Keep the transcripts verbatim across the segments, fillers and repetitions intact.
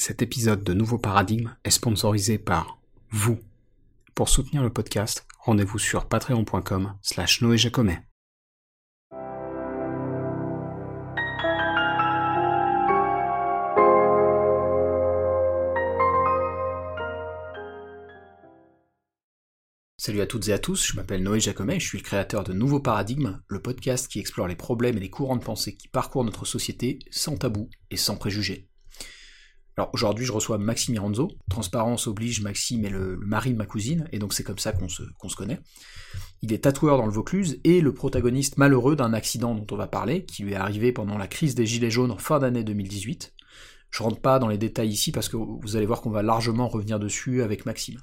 Cet épisode de Nouveaux Paradigmes est sponsorisé par vous. Pour soutenir le podcast, rendez-vous sur patreon.com slash Noé Jacomet. Salut à toutes et à tous, je m'appelle Noé Jacomet et je suis le créateur de Nouveaux Paradigmes, le podcast qui explore les problèmes et les courants de pensée qui parcourent notre société sans tabou et sans préjugés. Alors aujourd'hui je reçois Maxime Iranzo, transparence oblige, Maxime est le, le mari de ma cousine et donc c'est comme ça qu'on se, qu'on se connaît. Il est tatoueur dans le Vaucluse et le protagoniste malheureux d'un accident dont on va parler qui lui est arrivé pendant la crise des Gilets jaunes en fin d'année deux mille dix-huit. Je rentre pas dans les détails ici parce que vous allez voir qu'on va largement revenir dessus avec Maxime.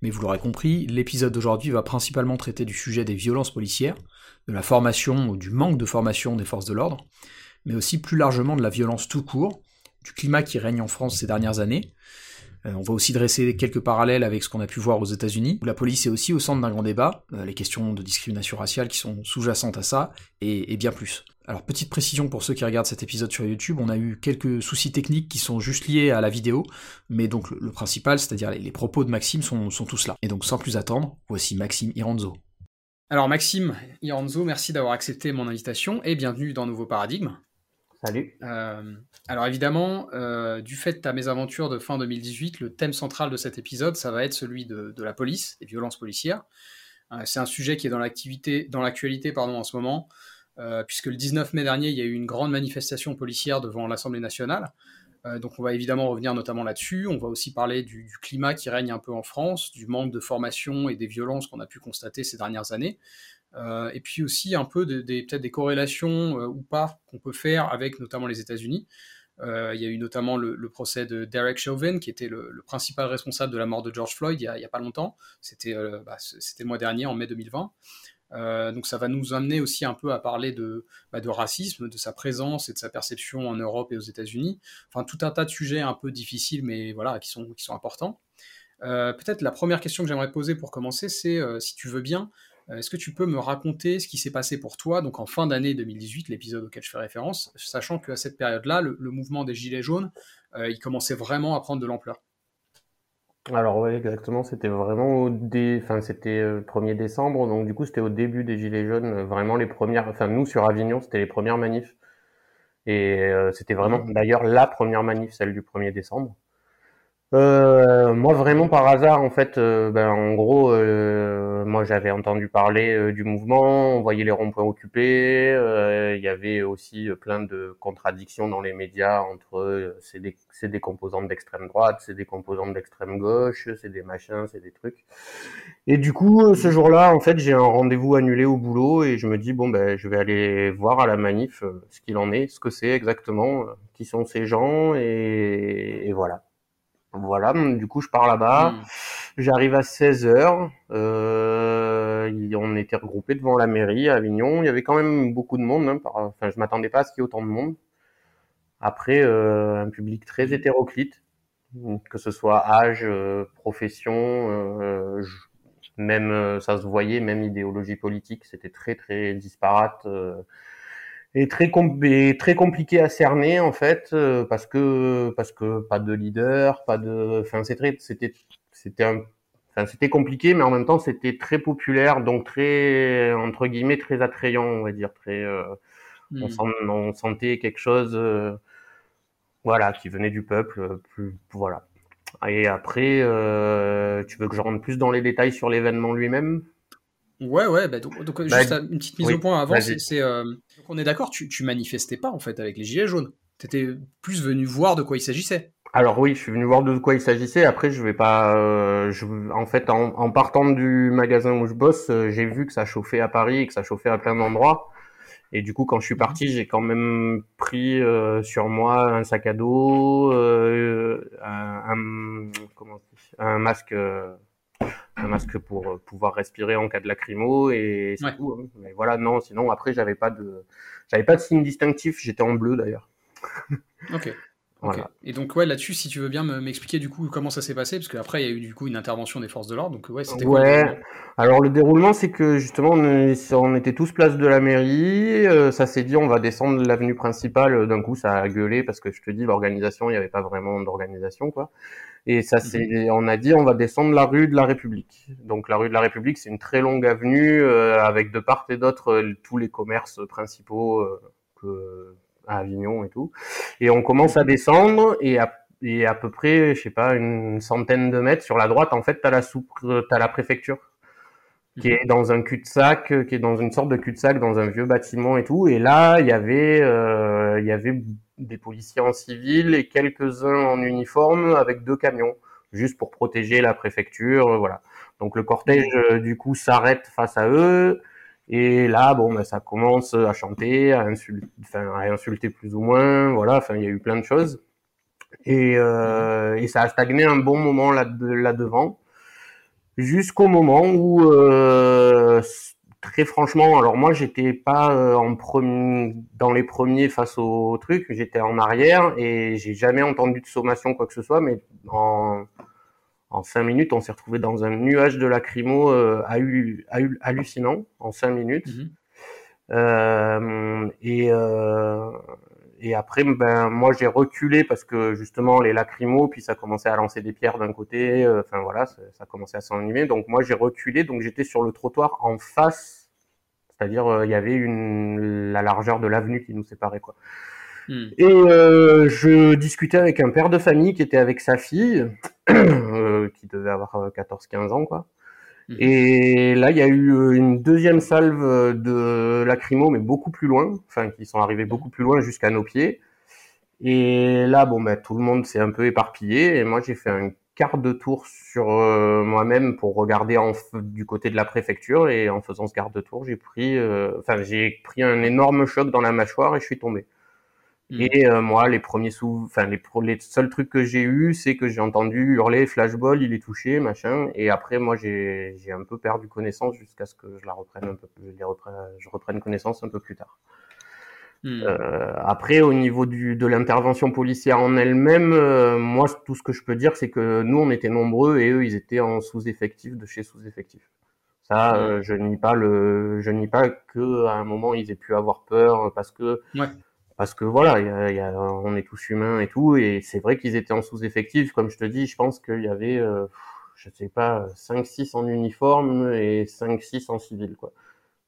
Mais vous l'aurez compris, l'épisode d'aujourd'hui va principalement traiter du sujet des violences policières, de la formation ou du manque de formation des forces de l'ordre, mais aussi plus largement de la violence tout court, du climat qui règne en France ces dernières années. Euh, on va aussi dresser quelques parallèles avec ce qu'on a pu voir aux États-Unis, où la police est aussi au centre d'un grand débat, euh, les questions de discrimination raciale qui sont sous-jacentes à ça, et, et bien plus. Alors petite précision pour ceux qui regardent cet épisode sur YouTube, on a eu quelques soucis techniques qui sont juste liés à la vidéo, mais donc le, le principal, c'est-à-dire les, les propos de Maxime sont, sont tous là. Et donc sans plus attendre, voici Maxime Iranzo. Alors Maxime Iranzo, merci d'avoir accepté mon invitation et bienvenue dans Nouveaux Paradigmes. Salut. Euh, alors évidemment, euh, du fait de ta mésaventure de fin deux mille dix-huit, le thème central de cet épisode, ça va être celui de, de la police, des violences policières. Euh, c'est un sujet qui est dans, l'activité, dans l'actualité pardon, en ce moment, Euh, puisque le dix-neuf mai dernier, il y a eu une grande manifestation policière devant l'Assemblée nationale. Euh, donc on va évidemment revenir notamment là-dessus. On va aussi parler du, du climat qui règne un peu en France, du manque de formation et des violences qu'on a pu constater ces dernières années. Euh, et puis aussi un peu de, de, peut-être des corrélations euh, ou pas qu'on peut faire avec notamment les États-Unis. Euh, il y a eu notamment le, le procès de Derek Chauvin, qui était le, le principal responsable de la mort de George Floyd il n'y a, a pas longtemps. C'était, euh, bah, c'était le mois dernier, en mai deux mille vingt. Euh, donc ça va nous amener aussi un peu à parler de, bah, de racisme, de sa présence et de sa perception en Europe et aux États-Unis. Enfin, tout un tas de sujets un peu difficiles, mais voilà, qui sont, qui sont importants. Euh, peut-être la première question que j'aimerais poser pour commencer, c'est, euh, si tu veux bien, euh, est-ce que tu peux me raconter ce qui s'est passé pour toi, donc en fin d'année deux mille dix-huit, l'épisode auquel je fais référence, sachant qu'à cette période-là, le, le mouvement des Gilets jaunes, euh, il commençait vraiment à prendre de l'ampleur. Alors oui, exactement, c'était vraiment au dé... enfin c'était le premier décembre, donc du coup c'était au début des Gilets jaunes, vraiment les premières, enfin nous sur Avignon, c'était les premières manifs, et euh, c'était vraiment d'ailleurs la première manif, celle du premier décembre. Euh, moi vraiment par hasard en fait, euh, ben, en gros, euh, moi j'avais entendu parler euh, du mouvement, on voyait les ronds-points occupés, il euh, y avait aussi euh, plein de contradictions dans les médias entre euh, c'est, des, c'est des composantes d'extrême droite, c'est des composantes d'extrême gauche, c'est des machins, c'est des trucs. Et du coup euh, ce jour-là en fait j'ai un rendez-vous annulé au boulot et je me dis bon ben je vais aller voir à la manif euh, ce qu'il en est, ce que c'est exactement, euh, qui sont ces gens et, et voilà. Voilà, du coup, je pars là-bas, mmh. J'arrive à seize heures, euh, on était regroupés devant la mairie à Avignon, il y avait quand même beaucoup de monde, hein, par... enfin, je m'attendais pas à ce qu'il y ait autant de monde. Après, euh, un public très hétéroclite, que ce soit âge, euh, profession, euh, je... même, euh, ça se voyait, même idéologie politique, c'était très, très disparate, euh... Et très, com- et très compliqué à cerner en fait euh, parce que parce que pas de leader, pas de, enfin c'est très, c'était c'était un, enfin c'était compliqué mais en même temps c'était très populaire donc très entre guillemets très attrayant on va dire très euh, mmh. on, sent, on sentait quelque chose euh, voilà qui venait du peuple plus voilà et après euh, tu veux que je rentre plus dans les détails sur l'événement lui-même? Ouais, ouais, bah donc, donc bah, juste une petite mise oui, au point avant, c'est, c'est euh, donc on est d'accord, tu, tu manifestais pas en fait avec les Gilets jaunes, t'étais plus venu voir de quoi il s'agissait. Alors oui, je suis venu voir de quoi il s'agissait, après je vais pas, euh, je, en fait en, en partant du magasin où je bosse, euh, j'ai vu que ça chauffait à Paris et que ça chauffait à plein d'endroits, et du coup quand je suis parti, j'ai quand même pris euh, sur moi un sac à dos, euh, un, un, comment un masque... Euh, un masque pour pouvoir respirer en cas de lacrymo et c'est ouais. tout. Hein. Mais voilà, non, sinon après j'avais pas de, j'avais pas de signe distinctif. J'étais en bleu d'ailleurs. Ok. Voilà. Okay. Et donc ouais, là-dessus, si tu veux bien m'expliquer du coup comment ça s'est passé, parce qu'après il y a eu du coup une intervention des forces de l'ordre. Donc ouais, c'était ouais. Cool. Alors le déroulement, c'est que justement on, on était tous place de la mairie. Euh, ça s'est dit, on va descendre l'avenue principale. D'un coup, ça a gueulé parce que je te dis, l'organisation, il n'y avait pas vraiment d'organisation quoi. Et ça, c'est, mmh. on a dit, on va descendre la rue de la République. Donc la rue de la République, c'est une très longue avenue euh, avec de part et d'autre euh, tous les commerces principaux euh, que. à Avignon et tout, et on commence à descendre, et à, et à peu près, je sais pas, une centaine de mètres sur la droite, en fait, t'as la, sous- t'as la préfecture, qui est dans un cul-de-sac, qui est dans une sorte de cul-de-sac, dans un vieux bâtiment et tout, et là, il y avait, euh, il y avait des policiers en civil, et quelques-uns en uniforme, avec deux camions, juste pour protéger la préfecture, voilà. Donc le cortège, du coup, s'arrête face à eux. Et là, bon, ben, ça commence à chanter, à insulter, enfin, à insulter plus ou moins, voilà, enfin, il y a eu plein de choses. Et, euh, et ça a stagné un bon moment là, de, là devant, jusqu'au moment où, euh, très franchement, alors moi, j'étais pas en premier, dans les premiers face au truc, j'étais en arrière et j'ai jamais entendu de sommation, quoi que ce soit, mais en, En cinq minutes, on s'est retrouvé dans un nuage de lacrymo euh, hallucinant, en cinq minutes. Mm-hmm. Euh, et, euh, et après, ben, moi, j'ai reculé parce que, justement, les lacrymos, puis ça commençait à lancer des pierres d'un côté. Enfin, euh, voilà, ça, ça commençait à s'ennuyer. Donc, moi, j'ai reculé. Donc, j'étais sur le trottoir en face. C'est-à-dire, il euh, y avait une, la largeur de l'avenue qui nous séparait, quoi. Et euh, je discutais avec un père de famille qui était avec sa fille, euh, qui devait avoir quatorze quinze ans, quoi. Mmh. Et là, il y a eu une deuxième salve de lacrymo, mais beaucoup plus loin, enfin, qui sont arrivés beaucoup plus loin jusqu'à nos pieds. Et là, bon, ben, tout le monde s'est un peu éparpillé, et moi, j'ai fait un quart de tour sur euh, moi-même pour regarder en f- du côté de la préfecture, et en faisant ce quart de tour, j'ai pris, euh, enfin, j'ai pris un énorme choc dans la mâchoire et je suis tombé. Et euh, moi, les premiers sous, enfin les, pro... les seuls trucs que j'ai eu, c'est que j'ai entendu hurler flashball, il est touché, machin. Et après, moi, j'ai, j'ai un peu perdu connaissance jusqu'à ce que je la reprenne un peu, je, les reprenne... je reprenne connaissance un peu plus tard. Mm. Euh, après, au niveau du de l'intervention policière en elle-même, euh, moi, tout ce que je peux dire, c'est que nous, on était nombreux et eux, ils étaient en sous-effectif de chez sous-effectif. Ça, euh, mm. je nie pas le, je nie pas que à un moment ils aient pu avoir peur parce que. Ouais. Parce que voilà, y a, y a, on est tous humains et tout, et c'est vrai qu'ils étaient en sous-effectif. Comme je te dis, je pense qu'il y avait, euh, je sais pas, cinq six en uniforme et cinq six en civil, quoi.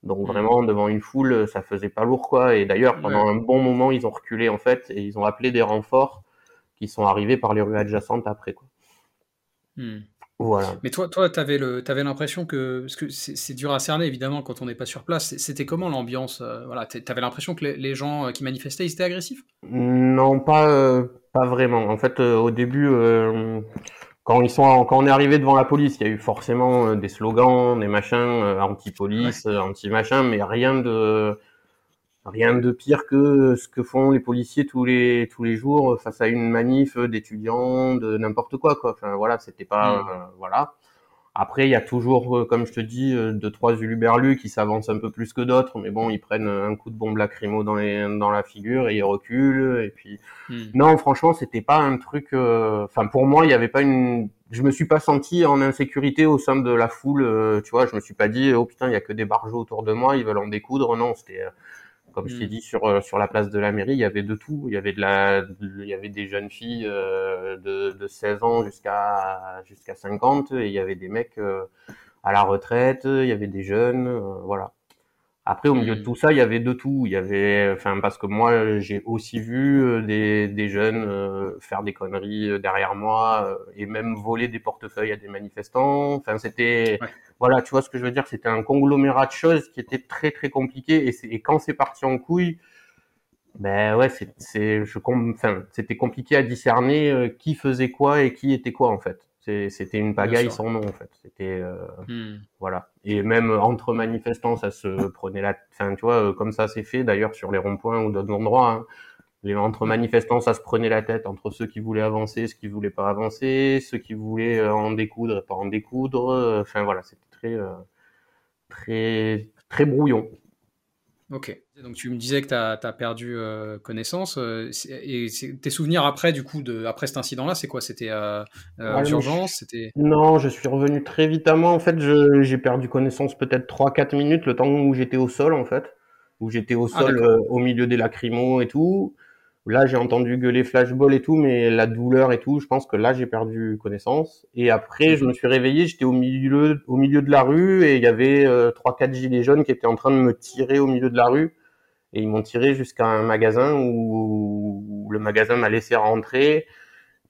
Donc vraiment, devant une foule, ça faisait pas lourd, quoi. Et d'ailleurs, pendant ouais. un bon moment, ils ont reculé, en fait, et ils ont appelé des renforts qui sont arrivés par les rues adjacentes après, quoi. Hmm. Voilà. Mais toi, toi, t'avais le, t'avais l'impression que, parce que c'est, c'est dur à cerner évidemment quand on n'est pas sur place. C'était comment l'ambiance euh, Voilà, t'avais l'impression que les, les gens qui manifestaient, ils étaient agressifs ? Non, pas, euh, pas vraiment. En fait, euh, au début, euh, quand ils sont, quand on est arrivé devant la police, il y a eu forcément euh, des slogans, des machins euh, anti-police, ouais. euh, anti-machin, mais rien de, rien de pire que ce que font les policiers tous les, tous les jours face à une manif d'étudiants, de n'importe quoi, quoi. Enfin, voilà, c'était pas, mmh. euh, voilà. Après, il y a toujours, euh, comme je te dis, euh, deux, trois huluberlus qui s'avancent un peu plus que d'autres, mais bon, ils prennent un coup de bombe lacrymo dans les, dans la figure et ils reculent, et puis, mmh. non, franchement, c'était pas un truc, euh... enfin, pour moi, il y avait pas une, je me suis pas senti en insécurité au sein de la foule, euh, tu vois, je me suis pas dit, oh putain, il y a que des barjots autour de moi, ils veulent en découdre, non, c'était, euh... Comme je t'ai dit, sur, sur la place de la mairie, il y avait de tout. Il y avait, de la, de, il y avait des jeunes filles euh, de, de seize ans jusqu'à, jusqu'à cinquante, et il y avait des mecs euh, à la retraite, il y avait des jeunes, euh, voilà. Après, au milieu de tout ça, il y avait de tout. Il y avait, enfin, parce que moi, j'ai aussi vu des, des jeunes euh, faire des conneries derrière moi euh, et même voler des portefeuilles à des manifestants. Enfin, c'était, ouais. voilà, tu vois ce que je veux dire. C'était un conglomérat de choses qui était très très compliqué. Et, c'est, et quand c'est parti en couille, ben ouais, c'est, c'est, je, enfin, c'était compliqué à discerner euh, qui faisait quoi et qui était quoi en fait. C'est, c'était une pagaille sans nom en fait. C'était euh, mm. voilà. Et même entre manifestants, ça se prenait la, enfin tu vois, comme ça c'est fait d'ailleurs sur les ronds-points ou d'autres endroits. Hein. Les entre manifestants, ça se prenait la tête entre ceux qui voulaient avancer, ceux qui voulaient pas avancer, ceux qui voulaient euh, en découdre et pas en découdre. Enfin voilà, c'était très, euh, très, très brouillon. Ok. Donc tu me disais que tu as perdu euh, connaissance. Euh, et c'est, tes souvenirs après, du coup, de, après cet incident-là, c'est quoi? C'était euh, euh, ouais, d'urgence je... C'était... Non, je suis revenu très vite à moi. En fait, je, j'ai perdu connaissance peut-être trois quatre minutes, le temps où j'étais au sol, en fait. Où j'étais au ah, sol, euh, au milieu des lacrymos et tout. Là, j'ai entendu gueuler flashball et tout, mais la douleur et tout, je pense que là, j'ai perdu connaissance. Et après, je me suis réveillé, j'étais au milieu, au milieu de la rue et il y avait trois quatre gilets jaunes qui étaient en train de me tirer au milieu de la rue. Et ils m'ont tiré jusqu'à un magasin où, où le magasin m'a laissé rentrer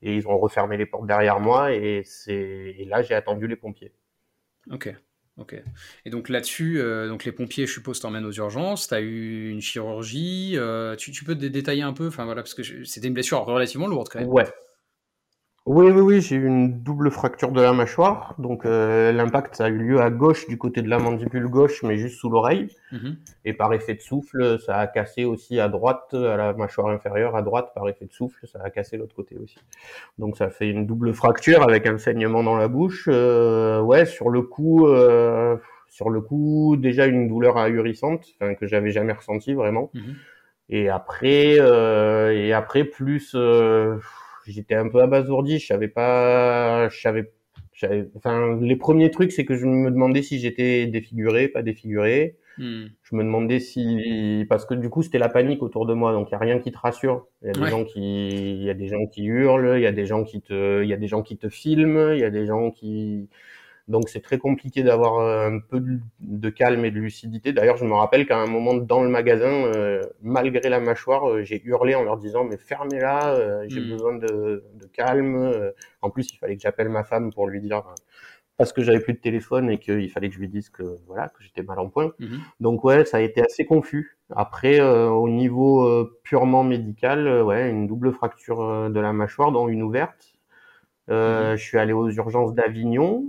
et ils ont refermé les portes derrière moi et, c'est, et là, j'ai attendu les pompiers. Ok. Ok. Et donc là-dessus, euh, donc les pompiers, je suppose, t'emmènent aux urgences, t'as eu une chirurgie, euh, tu, tu peux te détailler un peu, enfin voilà, parce que je, c'était une blessure relativement lourde quand même. Ouais. Oui, oui, oui, j'ai eu une double fracture de la mâchoire, donc euh, l'impact ça a eu lieu à gauche, du côté de la mandibule gauche, mais juste sous l'oreille, mm-hmm. Et par effet de souffle, ça a cassé aussi à droite, à la mâchoire inférieure, à droite, par effet de souffle, ça a cassé l'autre côté aussi. Donc ça fait une double fracture avec un saignement dans la bouche, euh, ouais, sur le coup, euh, sur le coup, déjà une douleur ahurissante, enfin, que j'avais jamais ressentie vraiment, mm-hmm. Et après, euh, et après plus... Euh, j'étais un peu abasourdi, je savais pas, je savais, j'avais, enfin, les premiers trucs, c'est que je me demandais si j'étais défiguré, pas défiguré. Mmh. Je me demandais si, parce que du coup, c'était la panique autour de moi, donc il y a rien qui te rassure. Il y a des ouais. gens qui, il y a des gens qui hurlent, il y a des gens qui te, il y a des gens qui te filment, il y a des gens qui, donc c'est très compliqué d'avoir un peu de, de calme et de lucidité. D'ailleurs, je me rappelle qu'à un moment dans le magasin, euh, malgré la mâchoire, euh, j'ai hurlé en leur disant mais fermez-la, euh, j'ai mmh. besoin de, de calme. En plus, il fallait que j'appelle ma femme pour lui dire parce que j'avais plus de téléphone et qu'il fallait que je lui dise que voilà que j'étais mal en point. Mmh. Donc ouais, ça a été assez confus. Après, euh, au niveau euh, purement médical, euh, ouais, une double fracture de la mâchoire, dont une ouverte. Euh, mmh. Je suis allé aux urgences d'Avignon.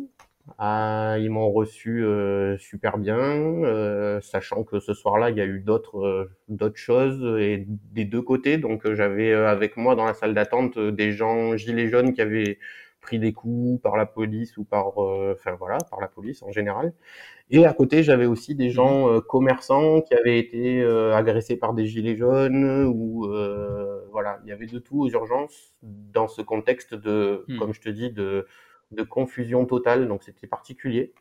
Ah, ils m'ont reçu euh, super bien, euh, sachant que ce soir-là, il y a eu d'autres, euh, d'autres choses et des deux côtés. Donc, euh, j'avais euh, avec moi dans la salle d'attente euh, des gens gilets jaunes qui avaient pris des coups par la police ou par, euh, enfin voilà, par la police en général. Et à côté, j'avais aussi des gens euh, commerçants qui avaient été euh, agressés par des gilets jaunes ou euh, voilà, il y avait de tout aux urgences dans ce contexte de, mmh. comme je te dis, de de confusion totale, donc c'était particulier.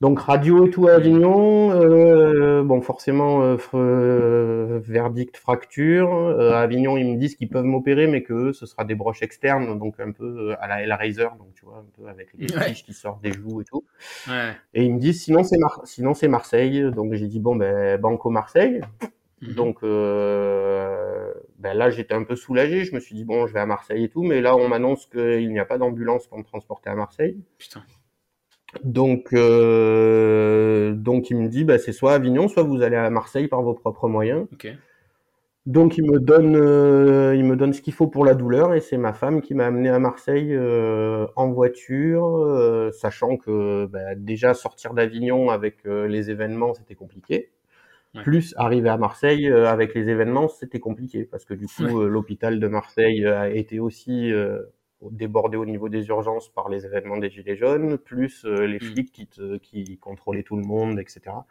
Donc radio et tout à Avignon, euh, bon forcément euh, f- verdict fracture, euh, à Avignon ils me disent qu'ils peuvent m'opérer mais que eux, ce sera des broches externes, donc un peu à la Hellraiser, donc tu vois un peu avec les ouais. fiches qui sortent des joues et tout. Ouais. Et ils me disent sinon c'est, Mar- sinon c'est Marseille, donc j'ai dit bon ben banco Marseille. Mmh. Donc euh, ben là j'étais un peu soulagé, je me suis dit bon je vais à Marseille et tout, mais là on m'annonce qu'il n'y a pas d'ambulance pour me transporter à Marseille. Putain. Donc euh, donc il me dit ben, c'est soit Avignon, soit vous allez à Marseille par vos propres moyens. Okay. Donc il me donne euh, il me donne ce qu'il faut pour la douleur et c'est ma femme qui m'a amené à Marseille euh, en voiture, euh, sachant que ben, déjà sortir d'Avignon avec euh, les événements c'était compliqué. Ouais. Plus arriver à Marseille euh, avec les événements, c'était compliqué parce que du coup, ouais. euh, l'hôpital de Marseille a été aussi euh, débordé au niveau des urgences par les événements des Gilets jaunes, plus euh, les flics qui, te, qui contrôlaient tout le monde, et cetera.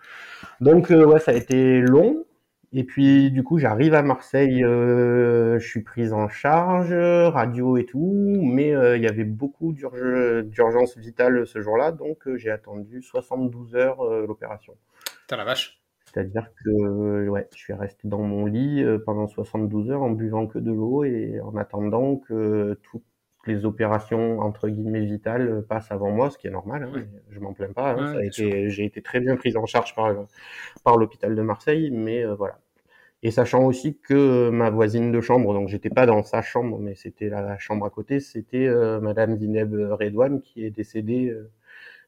Donc euh, ouais, ça a été long. Et puis du coup, j'arrive à Marseille, euh, je suis prise en charge, radio et tout, mais euh, il y avait beaucoup d'urge- d'urgence vitale ce jour-là, donc euh, j'ai attendu soixante-douze heures euh, l'opération. Putain la vache. C'est-à-dire que ouais, je suis resté dans mon lit pendant soixante-douze heures en buvant que de l'eau et en attendant que toutes les opérations entre guillemets vitales passent avant moi, ce qui est normal, hein, ouais. Je m'en plains pas. Hein, ouais, ça a été, j'ai été très bien pris en charge par, par l'hôpital de Marseille, mais euh, voilà. Et sachant aussi que ma voisine de chambre, donc j'étais pas dans sa chambre, mais c'était la, la chambre à côté, c'était euh, Madame Dineb Redouane qui est décédée euh,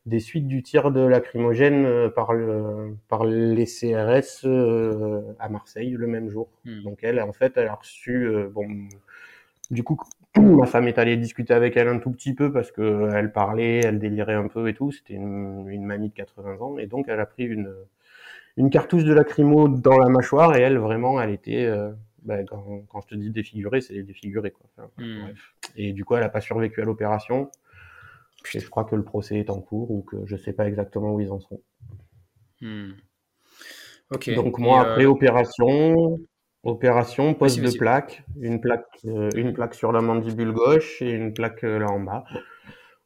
des suites du tir de lacrymogène par, le, par les C R S euh, à Marseille le même jour. Mmh. Donc elle, en fait, elle a reçu... Euh, bon, du coup, ma femme est allée discuter avec elle un tout petit peu parce qu'elle parlait, elle délirait un peu et tout. C'était une, une mamie de quatre-vingts ans. Et donc, elle a pris une, une cartouche de lacrymo dans la mâchoire. Et elle, vraiment, elle était... Euh, bah, quand, quand je te dis défigurée, c'est défigurée, quoi. Enfin, mmh. Bref. Et du coup, elle n'a pas survécu à l'opération. Et je crois que le procès est en cours ou que je ne sais pas exactement où ils en sont. Hmm. Okay. Donc moi, euh... après opération, opération, pose vas-y, de vas-y. plaque, une plaque, euh, une plaque sur la mandibule gauche et une plaque euh, là en bas.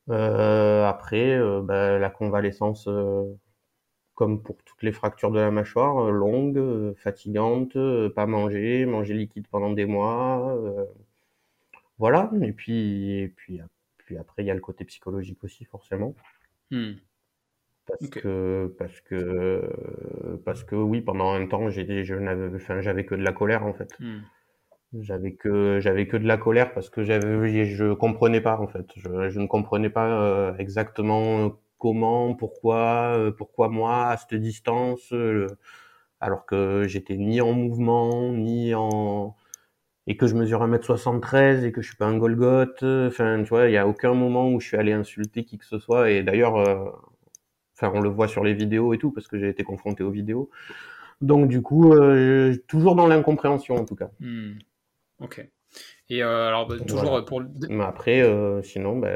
Euh, après, euh, bah, la convalescence, euh, comme pour toutes les fractures de la mâchoire, euh, longue, euh, fatigante, euh, pas manger, manger liquide pendant des mois, euh, voilà. Et puis, et puis, puis après, il y a le côté psychologique aussi, forcément. Hmm. Parce okay. que, parce que, parce que oui, pendant un temps, j'ai, je n'avais, enfin, j'avais que de la colère en fait. Mm. J'avais que, j'avais que de la colère parce que j'avais, je comprenais pas en fait. Je, je ne comprenais pas euh, exactement comment, pourquoi, euh, pourquoi moi à cette distance, euh, alors que j'étais ni en mouvement, ni en, et que je mesure un mètre soixante-treize et que je suis pas un Golgoth. Enfin, tu vois, il y a aucun moment où je suis allé insulter qui que ce soit. Et d'ailleurs. Euh, Enfin, on le voit sur les vidéos et tout, parce que j'ai été confronté aux vidéos. Donc, du coup, euh, toujours dans l'incompréhension, en tout cas. Mmh. Ok. Et euh, alors, bah, toujours voilà. pour... Le... Mais après, euh, sinon, bah,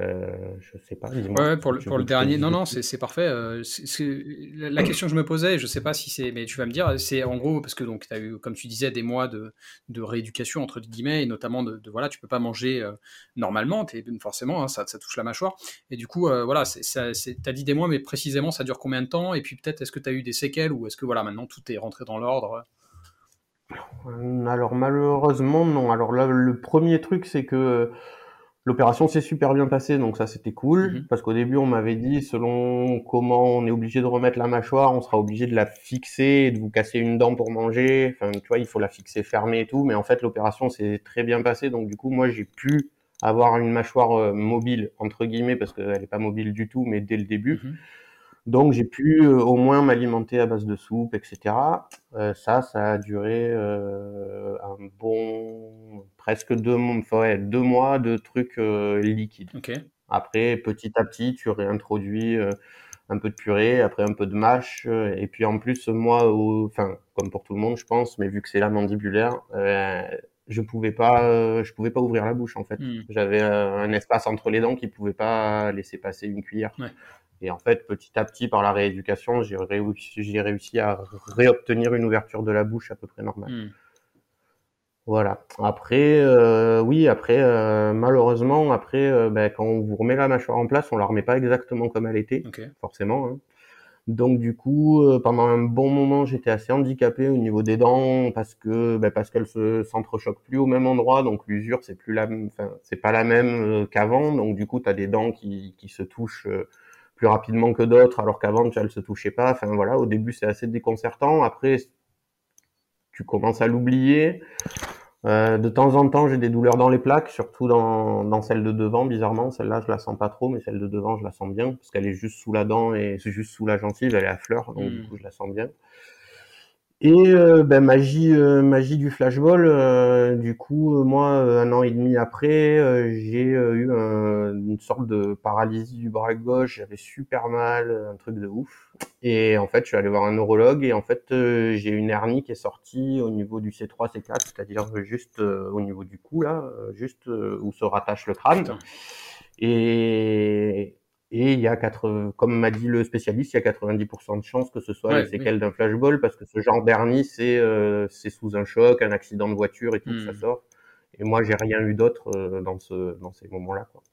je sais pas. Dis-moi. Ouais, ouais, pour le, pour le dernier... Non, non, c'est, c'est parfait. Euh, c'est, c'est... La question que je me posais, je sais pas si c'est... Mais tu vas me dire, c'est en gros, parce que tu as eu, comme tu disais, des mois de, de rééducation, entre guillemets, et notamment, de, de voilà, tu peux pas manger euh, normalement, t'es, forcément, hein, ça, ça touche la mâchoire. Et du coup, euh, voilà, c'est, ça, c'est... t'as dit des mois, mais précisément, ça dure combien de temps? Et puis peut-être, est-ce que tu as eu des séquelles, ou est-ce que, voilà, maintenant, tout est rentré dans l'ordre? Alors malheureusement non. Alors là, le premier truc c'est que l'opération s'est super bien passée, donc ça c'était cool, mmh. parce qu'au début on m'avait dit selon comment on est obligé de remettre la mâchoire, on sera obligé de la fixer et de vous casser une dent pour manger, enfin tu vois il faut la fixer fermée et tout, mais en fait l'opération s'est très bien passée, donc du coup moi j'ai pu avoir une mâchoire mobile entre guillemets parce qu'elle n'est pas mobile du tout mais dès le début. Mmh. Donc, j'ai pu euh, au moins m'alimenter à base de soupe, et cetera. Euh, ça, ça a duré euh, un bon... presque deux, ouais, deux mois de trucs euh, liquides. Okay. Après, petit à petit, tu réintroduis euh, un peu de purée, après un peu de mâche. Euh, et puis, en plus, moi, au... enfin, comme pour tout le monde, je pense, mais vu que c'est la mandibulaire, euh, je pouvais pas, euh, je pouvais pas ouvrir la bouche, en fait. Mmh. J'avais euh, un espace entre les dents qui pouvait pas laisser passer une cuillère. Ouais. Et en fait, petit à petit, par la rééducation, j'ai réussi, j'ai réussi à réobtenir une ouverture de la bouche à peu près normale. Mmh. Voilà. Après, euh, oui, après, euh, malheureusement, après, euh, ben, quand on vous remet la mâchoire en place, on la remet pas exactement comme elle était, okay. forcément. Hein. Donc du coup, euh, pendant un bon moment, j'étais assez handicapé au niveau des dents parce que, ben, parce qu'elles se s'entrechoquent plus au même endroit, donc l'usure c'est plus la, enfin, c'est pas la même euh, qu'avant. Donc du coup, t'as des dents qui qui se touchent. Euh, plus rapidement que d'autres, alors qu'avant, tu ne se touchait pas. Enfin, voilà, au début, c'est assez déconcertant. Après, tu commences à l'oublier. Euh, de temps en temps, j'ai des douleurs dans les plaques, surtout dans, dans celle de devant, bizarrement. Celle-là, je la sens pas trop, mais celle de devant, je la sens bien, parce qu'elle est juste sous la dent et c'est juste sous la gencive, elle est à fleur, donc mmh. du coup, je la sens bien. Et euh, ben, magie euh, magie du flashball, euh, du coup, euh, moi, euh, un an et demi après, euh, j'ai euh, eu un, une sorte de paralysie du bras gauche, j'avais super mal, un truc de ouf. Et en fait, je suis allé voir un neurologue et en fait, euh, j'ai une hernie qui est sortie au niveau du C trois, C quatre, c'est-à-dire juste euh, au niveau du cou, là, juste euh, où se rattache le crâne. Putain. Et... Et il y a quatre, comme m'a dit le spécialiste, il y a quatre-vingt-dix pour cent de chances que ce soit ouais, les séquelles oui. d'un flashball parce que ce genre d'hernie, c'est, euh, c'est sous un choc, un accident de voiture et tout, mmh. ça sort. Et moi, j'ai rien eu d'autre euh, dans ce, dans ces moments-là, quoi.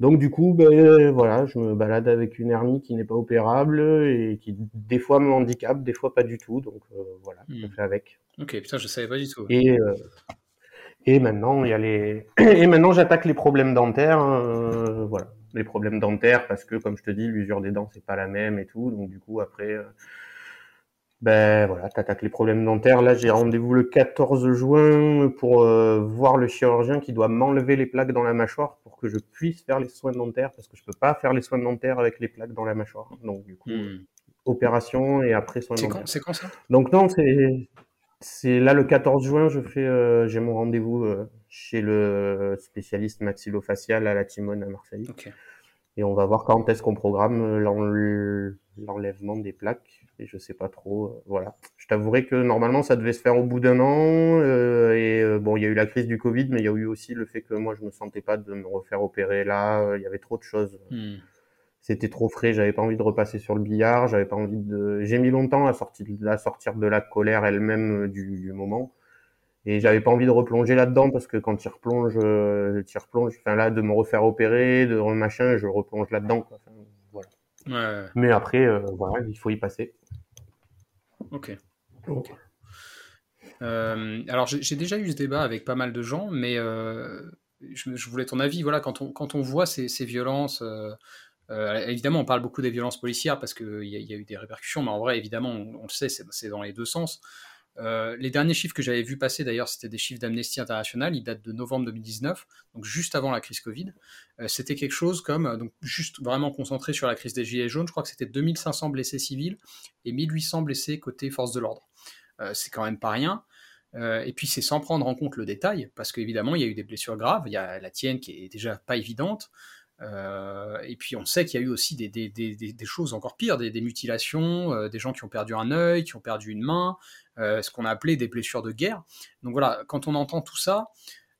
Donc, du coup, ben, voilà, je me balade avec une hernie qui n'est pas opérable et qui, des fois, me handicape, des fois, pas du tout. Donc, euh, voilà, mmh. je fais avec. Ok, putain, je savais pas du tout. Et, euh, et maintenant, il y a les, et maintenant, j'attaque les problèmes dentaires, euh, voilà. les problèmes dentaires parce que comme je te dis l'usure des dents c'est pas la même et tout donc du coup après euh, ben voilà t'attaques les problèmes dentaires. Là j'ai rendez-vous le quatorze juin pour euh, voir le chirurgien qui doit m'enlever les plaques dans la mâchoire pour que je puisse faire les soins dentaires parce que je peux pas faire les soins dentaires avec les plaques dans la mâchoire donc du coup mmh. opération et après soins c'est dentaires quand, c'est quand ça donc non c'est c'est là le quatorze juin je fais euh, j'ai mon rendez-vous euh, chez le spécialiste maxillofacial à la Timone à Marseille. Okay. Et on va voir quand est-ce qu'on programme l'enl... l'enlèvement des plaques. Et je sais pas trop. Voilà. Je t'avouerai que normalement, ça devait se faire au bout d'un an. Euh, et euh, bon, il y a eu la crise du Covid, mais il y a eu aussi le fait que moi, je me sentais pas de me refaire opérer là. Il y avait trop de choses. Mmh. C'était trop frais, j'avais pas envie de repasser sur le billard, j'avais pas envie de. J'ai mis longtemps à sortir, à sortir de la colère elle-même du, du moment. Et j'avais pas envie de replonger là-dedans parce que quand tu replonges, tu replonges, enfin là, de me refaire opérer, de machin, je replonge là-dedans, quoi. Enfin, voilà. Ouais. Mais après, euh, voilà, il faut y passer. Ok. Ok. Euh, alors, j'ai, j'ai déjà eu ce débat avec pas mal de gens, mais euh, je, je voulais ton avis. Voilà, quand on, quand on voit ces, ces violences. Euh, Euh, évidemment, on parle beaucoup des violences policières parce qu'il y, y a eu des répercussions, mais en vrai, évidemment, on, on le sait, c'est, c'est dans les deux sens. Euh, les derniers chiffres que j'avais vus passer, d'ailleurs, c'était des chiffres d'Amnesty International, ils datent de novembre deux mille dix-neuf, donc juste avant la crise Covid. Euh, c'était quelque chose comme, donc juste vraiment concentré sur la crise des Gilets jaunes, je crois que c'était deux mille cinq cents blessés civils et mille huit cents blessés côté force de l'ordre. Euh, c'est quand même pas rien. Euh, et puis, c'est sans prendre en compte le détail, parce qu'évidemment, il y a eu des blessures graves, il y a la tienne qui est déjà pas évidente. Euh, et puis on sait qu'il y a eu aussi des, des, des, des choses encore pires, des, des mutilations, euh, des gens qui ont perdu un œil, qui ont perdu une main, euh, ce qu'on a appelé des blessures de guerre. Donc voilà, quand on entend tout ça,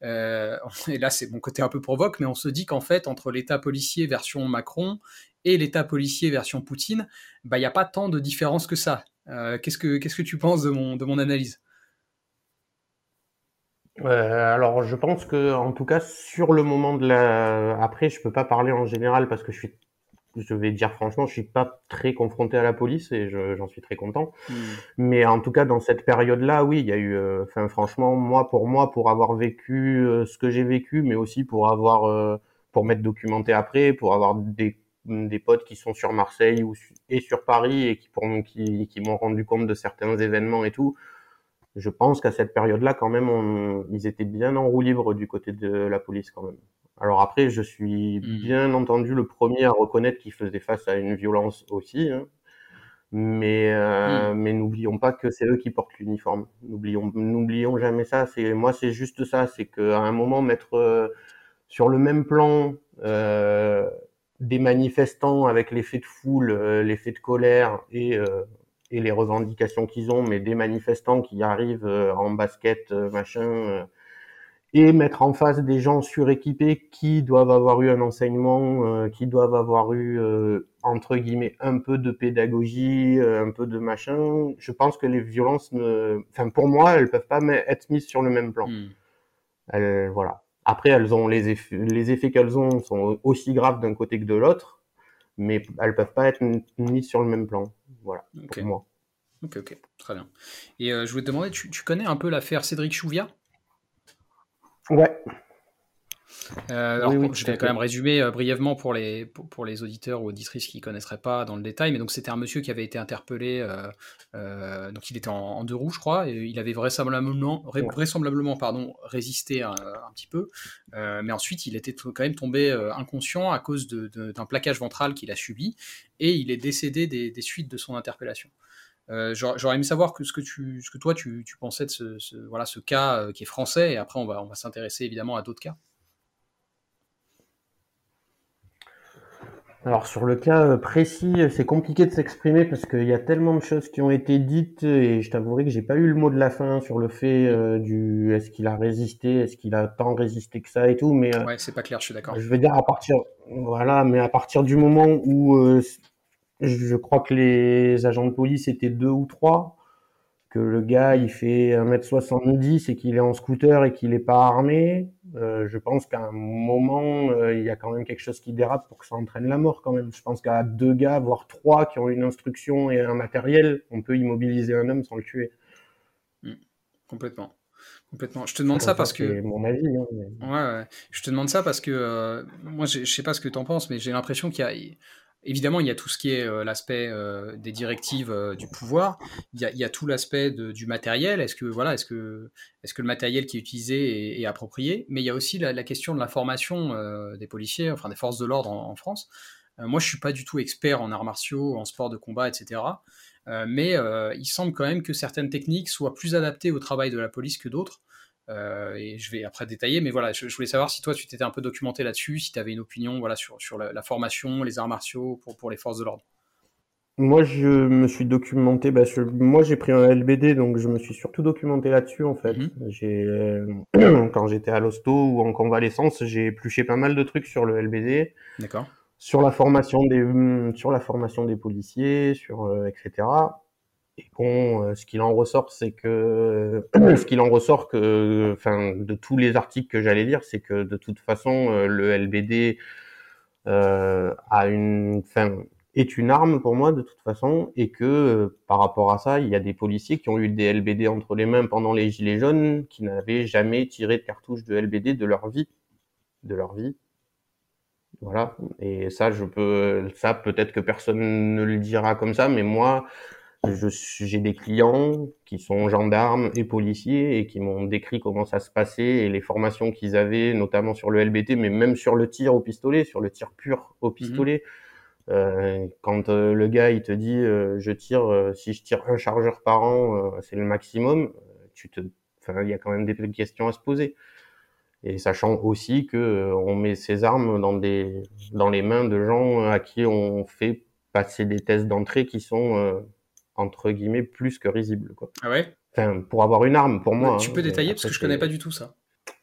euh, et là c'est mon côté un peu provoque, mais on se dit qu'en fait entre l'état policier version Macron et l'état policier version Poutine, bah il n'y a pas tant de différence que ça. Euh, qu'est-ce que qu'est-ce que tu penses de mon de mon analyse ? Euh, alors, je pense que, en tout cas, sur le moment de la, après, je peux pas parler en général parce que je suis, je vais dire franchement, je suis pas très confronté à la police et je, j'en suis très content. Mmh. Mais en tout cas, dans cette période-là, oui, il y a eu, enfin, euh, franchement, moi, pour moi, pour avoir vécu euh, ce que j'ai vécu, mais aussi pour avoir, euh, pour m'être documenté après, pour avoir des, des potes qui sont sur Marseille ou et sur Paris et qui pour, qui, qui m'ont rendu compte de certains événements et tout. Je pense qu'à cette période-là, quand même, on, ils étaient bien en roue libre du côté de la police, quand même. Alors après, je suis mmh. bien entendu le premier à reconnaître qu'ils faisaient face à une violence aussi, hein. Mais, euh, mmh. mais n'oublions pas que c'est eux qui portent l'uniforme. N'oublions, n'oublions jamais ça. C'est, moi, c'est juste ça. C'est qu'à un moment, mettre euh, sur le même plan euh, des manifestants avec l'effet de foule, euh, l'effet de colère et... Euh, et les revendications qu'ils ont, mais des manifestants qui arrivent euh, en basket, euh, machin, euh, et mettre en face des gens suréquipés qui doivent avoir eu un enseignement, euh, qui doivent avoir eu, euh, entre guillemets, un peu de pédagogie, euh, un peu de machin. Je pense que les violences, ne... enfin, pour moi, elles peuvent pas être mises sur le même plan. Mmh. Elles, voilà. Après, elles ont les effets, les effets qu'elles ont sont aussi graves d'un côté que de l'autre, mais elles peuvent pas être mises sur le même plan. Voilà, okay. Pour moi. Ok, ok, très bien. Et euh, je voulais te demander, tu, tu connais un peu l'affaire Cédric Chouviat ? Ouais. Euh, alors, oui, oui, je vais quand même résumer euh, brièvement pour les, pour, pour les auditeurs ou auditrices qui ne connaisseraient pas dans le détail, mais donc c'était un monsieur qui avait été interpellé, euh, euh, donc il était en, en deux roues je crois, et il avait vraisemblablement, ré, vraisemblablement pardon, résisté un, un petit peu, euh, mais ensuite il était t- quand même tombé euh, inconscient à cause de, de, d'un plaquage ventral qu'il a subi, et il est décédé des, des suites de son interpellation. Euh, j'aurais aimé savoir que ce que tu, ce que toi tu, tu pensais de ce, ce, voilà, ce cas euh, qui est français, et après on va, on va s'intéresser évidemment à d'autres cas. Alors sur le cas précis, c'est compliqué de s'exprimer parce qu'il y a tellement de choses qui ont été dites et je t'avouerai que j'ai pas eu le mot de la fin sur le fait euh, du est-ce qu'il a résisté, est-ce qu'il a tant résisté que ça et tout. Mais ouais, c'est pas clair, je suis d'accord. Je veux dire à partir, voilà, mais à partir du moment où euh, je crois que les agents de police étaient deux ou trois, que le gars il fait un mètre soixante-dix et qu'il est en scooter et qu'il est pas armé. Euh, je pense qu'à un moment, euh, il y a quand même quelque chose qui dérape pour que ça entraîne la mort quand même. Je pense qu'à deux gars, voire trois, qui ont une instruction et un matériel, on peut immobiliser un homme sans le tuer. Mmh. Complètement. Complètement. Je te demande ça, ça parce que... C'est mon avis. Hein, mais... ouais, ouais. Je te demande ça parce que... Euh, moi, je ne sais pas ce que tu en penses, mais j'ai l'impression qu'il y a... Évidemment, il y a tout ce qui est euh, l'aspect euh, des directives euh, du pouvoir. Il y a, il y a tout l'aspect de, du matériel. Est-ce que voilà, est-ce que est-ce que le matériel qui est utilisé est, est approprié ? Mais il y a aussi la, la question de la formation euh, des policiers, enfin des forces de l'ordre en, en France. Euh, moi, je suis pas du tout expert en arts martiaux, en sport de combat, et cetera. Euh, mais euh, il semble quand même que certaines techniques soient plus adaptées au travail de la police que d'autres. Euh, et je vais après détailler, mais voilà, je, je voulais savoir si toi tu t'étais un peu documenté là-dessus, si tu avais une opinion voilà, sur, sur la, la formation, les arts martiaux pour, pour les forces de l'ordre. Moi je me suis documenté, bah, je, moi j'ai pris un L B D donc je me suis surtout documenté là-dessus en fait. Mmh. J'ai, euh, quand j'étais à l'hosto ou en convalescence, j'ai épluché pas mal de trucs sur le L B D. D'accord. sur la formation des sur la formation des policiers, sur euh, et cetera. Et bon, euh, ce qu'il en ressort, c'est que euh, ce qu'il en ressort que, enfin, de tous les articles que j'allais lire, c'est que de toute façon, euh, le L B D euh, a une, enfin, est une arme pour moi de toute façon, et que euh, par rapport à ça, il y a des policiers qui ont eu des L B D entre les mains pendant les Gilets jaunes, qui n'avaient jamais tiré de cartouche de L B D de leur vie, de leur vie. Voilà. Et ça, je peux, ça peut-être que personne ne le dira comme ça, mais moi. Je, j'ai des clients qui sont gendarmes et policiers et qui m'ont décrit comment ça se passait et les formations qu'ils avaient, notamment sur le L B D, mais même sur le tir au pistolet, sur le tir pur au pistolet. Mmh. Euh, quand euh, le gars, il te dit euh, « je tire, euh, si je tire un chargeur par an, euh, c'est le maximum », tu te, enfin, il y a quand même des questions à se poser. Et sachant aussi que euh, on met ces armes dans, des, dans les mains de gens à qui on fait passer des tests d'entrée qui sont... Euh, entre guillemets, plus que risible. Quoi. Ah ouais? Enfin, pour avoir une arme, pour moi... Ouais, tu peux hein, détailler, parce que je connais c'est... pas du tout ça.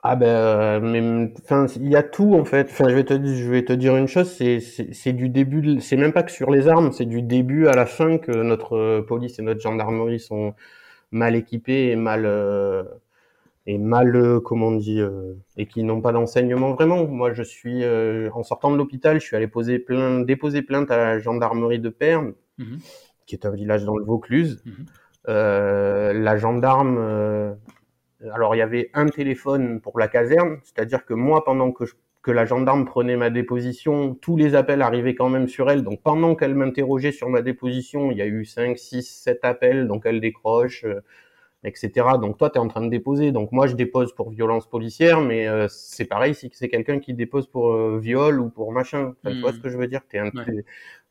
Ah ben, mais enfin, il y a tout, en fait. Enfin, je vais te, je vais te dire une chose, c'est, c'est, c'est du début... De... C'est même pas que sur les armes, c'est du début à la fin que notre police et notre gendarmerie sont mal équipés et mal... Euh, et mal, euh, comment on dit... Euh, et qui n'ont pas d'enseignement, vraiment. Moi, je suis... Euh, en sortant de l'hôpital, je suis allé poser plein, déposer plainte à la gendarmerie de Pernes. Mmh. Qui est un village dans le Vaucluse. Mmh. Euh, la gendarme... Euh, alors, il y avait un téléphone pour la caserne, c'est-à-dire que moi, pendant que, je, que la gendarme prenait ma déposition, tous les appels arrivaient quand même sur elle. Donc, pendant qu'elle m'interrogeait sur ma déposition, il y a eu cinq, six, sept appels, donc elle décroche, euh, et cetera. Donc, toi, tu es en train de déposer. Donc, moi, je dépose pour violence policière, mais euh, c'est pareil si c'est quelqu'un qui dépose pour euh, viol ou pour machin. Enfin, mmh. Tu vois ce que je veux dire ? T'es un... ouais.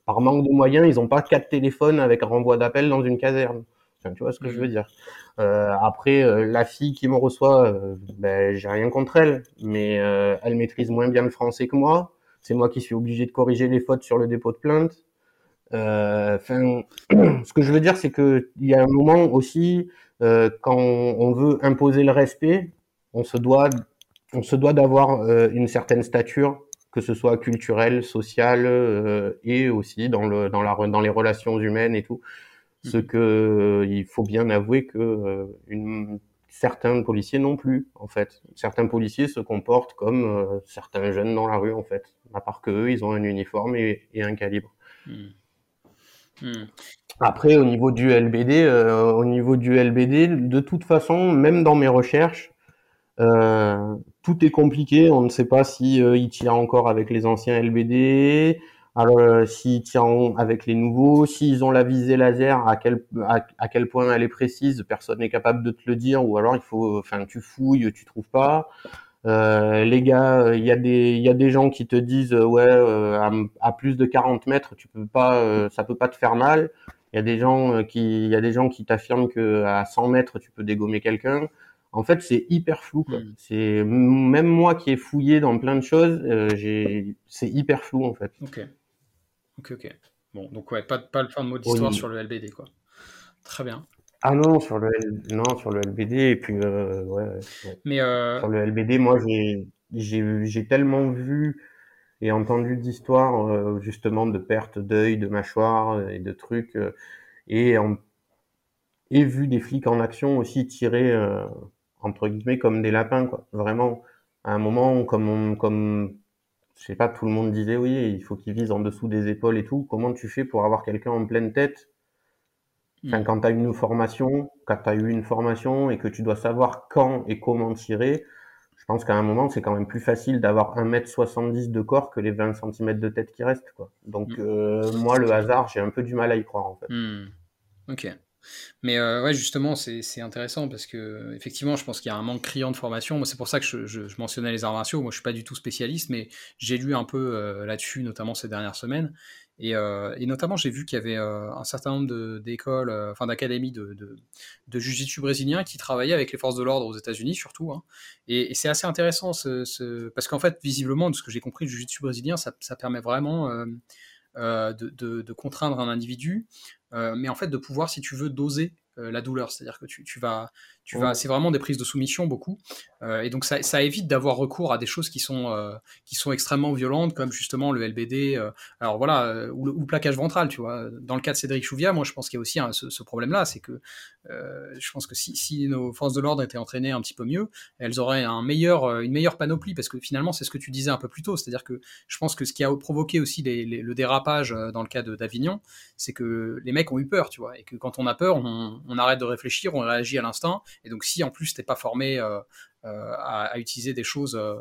Par manque de moyens, ils n'ont pas quatre téléphones avec renvoi d'appel dans une caserne. Enfin, tu vois ce que je veux dire. Euh, après, euh, la fille qui me reçoit, euh, ben, j'ai rien contre elle, mais euh, elle maîtrise moins bien le français que moi. C'est moi qui suis obligé de corriger les fautes sur le dépôt de plainte. Euh, enfin, ce que je veux dire, c'est que il y a un moment aussi, euh, quand on veut imposer le respect, on se doit, on se doit d'avoir euh, une certaine stature. Que ce soit culturel, social euh, et aussi dans le dans la dans les relations humaines et tout, ce que euh, il faut bien avouer que euh, une, certains policiers non plus en fait. Certains policiers se comportent comme euh, certains jeunes dans la rue en fait. À part que eux, ils ont un uniforme et, et un calibre. Mmh. Mmh. Après au niveau du L B D, euh, au niveau du L B D, de toute façon, même dans mes recherches. Euh, tout est compliqué, on ne sait pas si euh, il tire encore avec les anciens L B D, alors euh, s'ils tirent avec les nouveaux, s'ils ont la visée laser, à quel à, à quel point elle est précise, personne n'est capable de te le dire, ou alors il faut, enfin tu fouilles, tu trouves pas. Euh, les gars, il y a des il y a des gens qui te disent euh, ouais euh, à, à plus de quarante mètres, tu peux pas, euh, ça peut pas te faire mal. Il y a des gens qui il y a des gens qui t'affirment que à cent mètres tu peux dégommer quelqu'un. En fait, c'est hyper flou, quoi. Mmh. C'est même moi qui ai fouillé dans plein de choses, euh, j'ai... c'est hyper flou, en fait. Ok, ok, ok. Bon, donc ouais, pas pas le fin de mot d'histoire oui. Sur le L B D, quoi. Très bien. Ah non, sur le L... non sur le L B D et puis euh, ouais. ouais. Mais euh... sur le L B D, moi j'ai j'ai j'ai tellement vu et entendu d'histoires euh, justement de pertes d'œil, de mâchoire et de trucs euh, et en... et vu des flics en action aussi tirer. Euh... entre guillemets, comme des lapins, quoi. Vraiment, à un moment, comme, on, comme, je sais pas, tout le monde disait, oui, il faut qu'ils visent en dessous des épaules et tout. Comment tu fais pour avoir quelqu'un en pleine tête? Enfin, quand t'as une formation, quand t'as eu une formation et que tu dois savoir quand et comment tirer, je pense qu'à un moment, c'est quand même plus facile d'avoir un mètre soixante-dix de corps que les vingt centimètres de tête qui restent, quoi. Donc, mmh. euh, moi, le hasard, j'ai un peu du mal à y croire, en fait. Mmh. Ok. Mais euh, ouais, justement, c'est, c'est intéressant parce que effectivement, je pense qu'il y a un manque criant de formation. Moi, c'est pour ça que je, je, je mentionnais les arts martiaux. Moi, je suis pas du tout spécialiste, mais j'ai lu un peu euh, là-dessus, notamment ces dernières semaines. Et, euh, et notamment, j'ai vu qu'il y avait euh, un certain nombre de, d'écoles, euh, enfin d'académies de, de, de Jiu-Jitsu brésilien qui travaillaient avec les forces de l'ordre aux États-Unis surtout. Hein. Et, et c'est assez intéressant ce, ce... parce qu'en fait, visiblement, de ce que j'ai compris, le Jiu-Jitsu brésilien, ça, ça permet vraiment euh, euh, de, de, de contraindre un individu. Euh, mais en fait de pouvoir, si tu veux, doser euh, la douleur, c'est-à-dire que tu, tu vas Tu vas, c'est vraiment des prises de soumission beaucoup, euh, et donc ça, ça évite d'avoir recours à des choses qui sont euh, qui sont extrêmement violentes, comme justement le L B D, euh, alors voilà, euh, ou, le, ou le plaquage ventral, tu vois. Dans le cas de Cédric Chouviat, moi je pense qu'il y a aussi hein, ce, ce problème-là, c'est que euh, je pense que si, si nos forces de l'ordre étaient entraînées un petit peu mieux, elles auraient un meilleur, une meilleure panoplie, parce que finalement c'est ce que tu disais un peu plus tôt, c'est-à-dire que je pense que ce qui a provoqué aussi les, les, le dérapage dans le cas de, d'Avignon, c'est que les mecs ont eu peur, tu vois, et que quand on a peur, on, on arrête de réfléchir, on réagit à l'instinct. Et donc, si en plus t'es pas formé euh, euh, à, à utiliser des choses euh,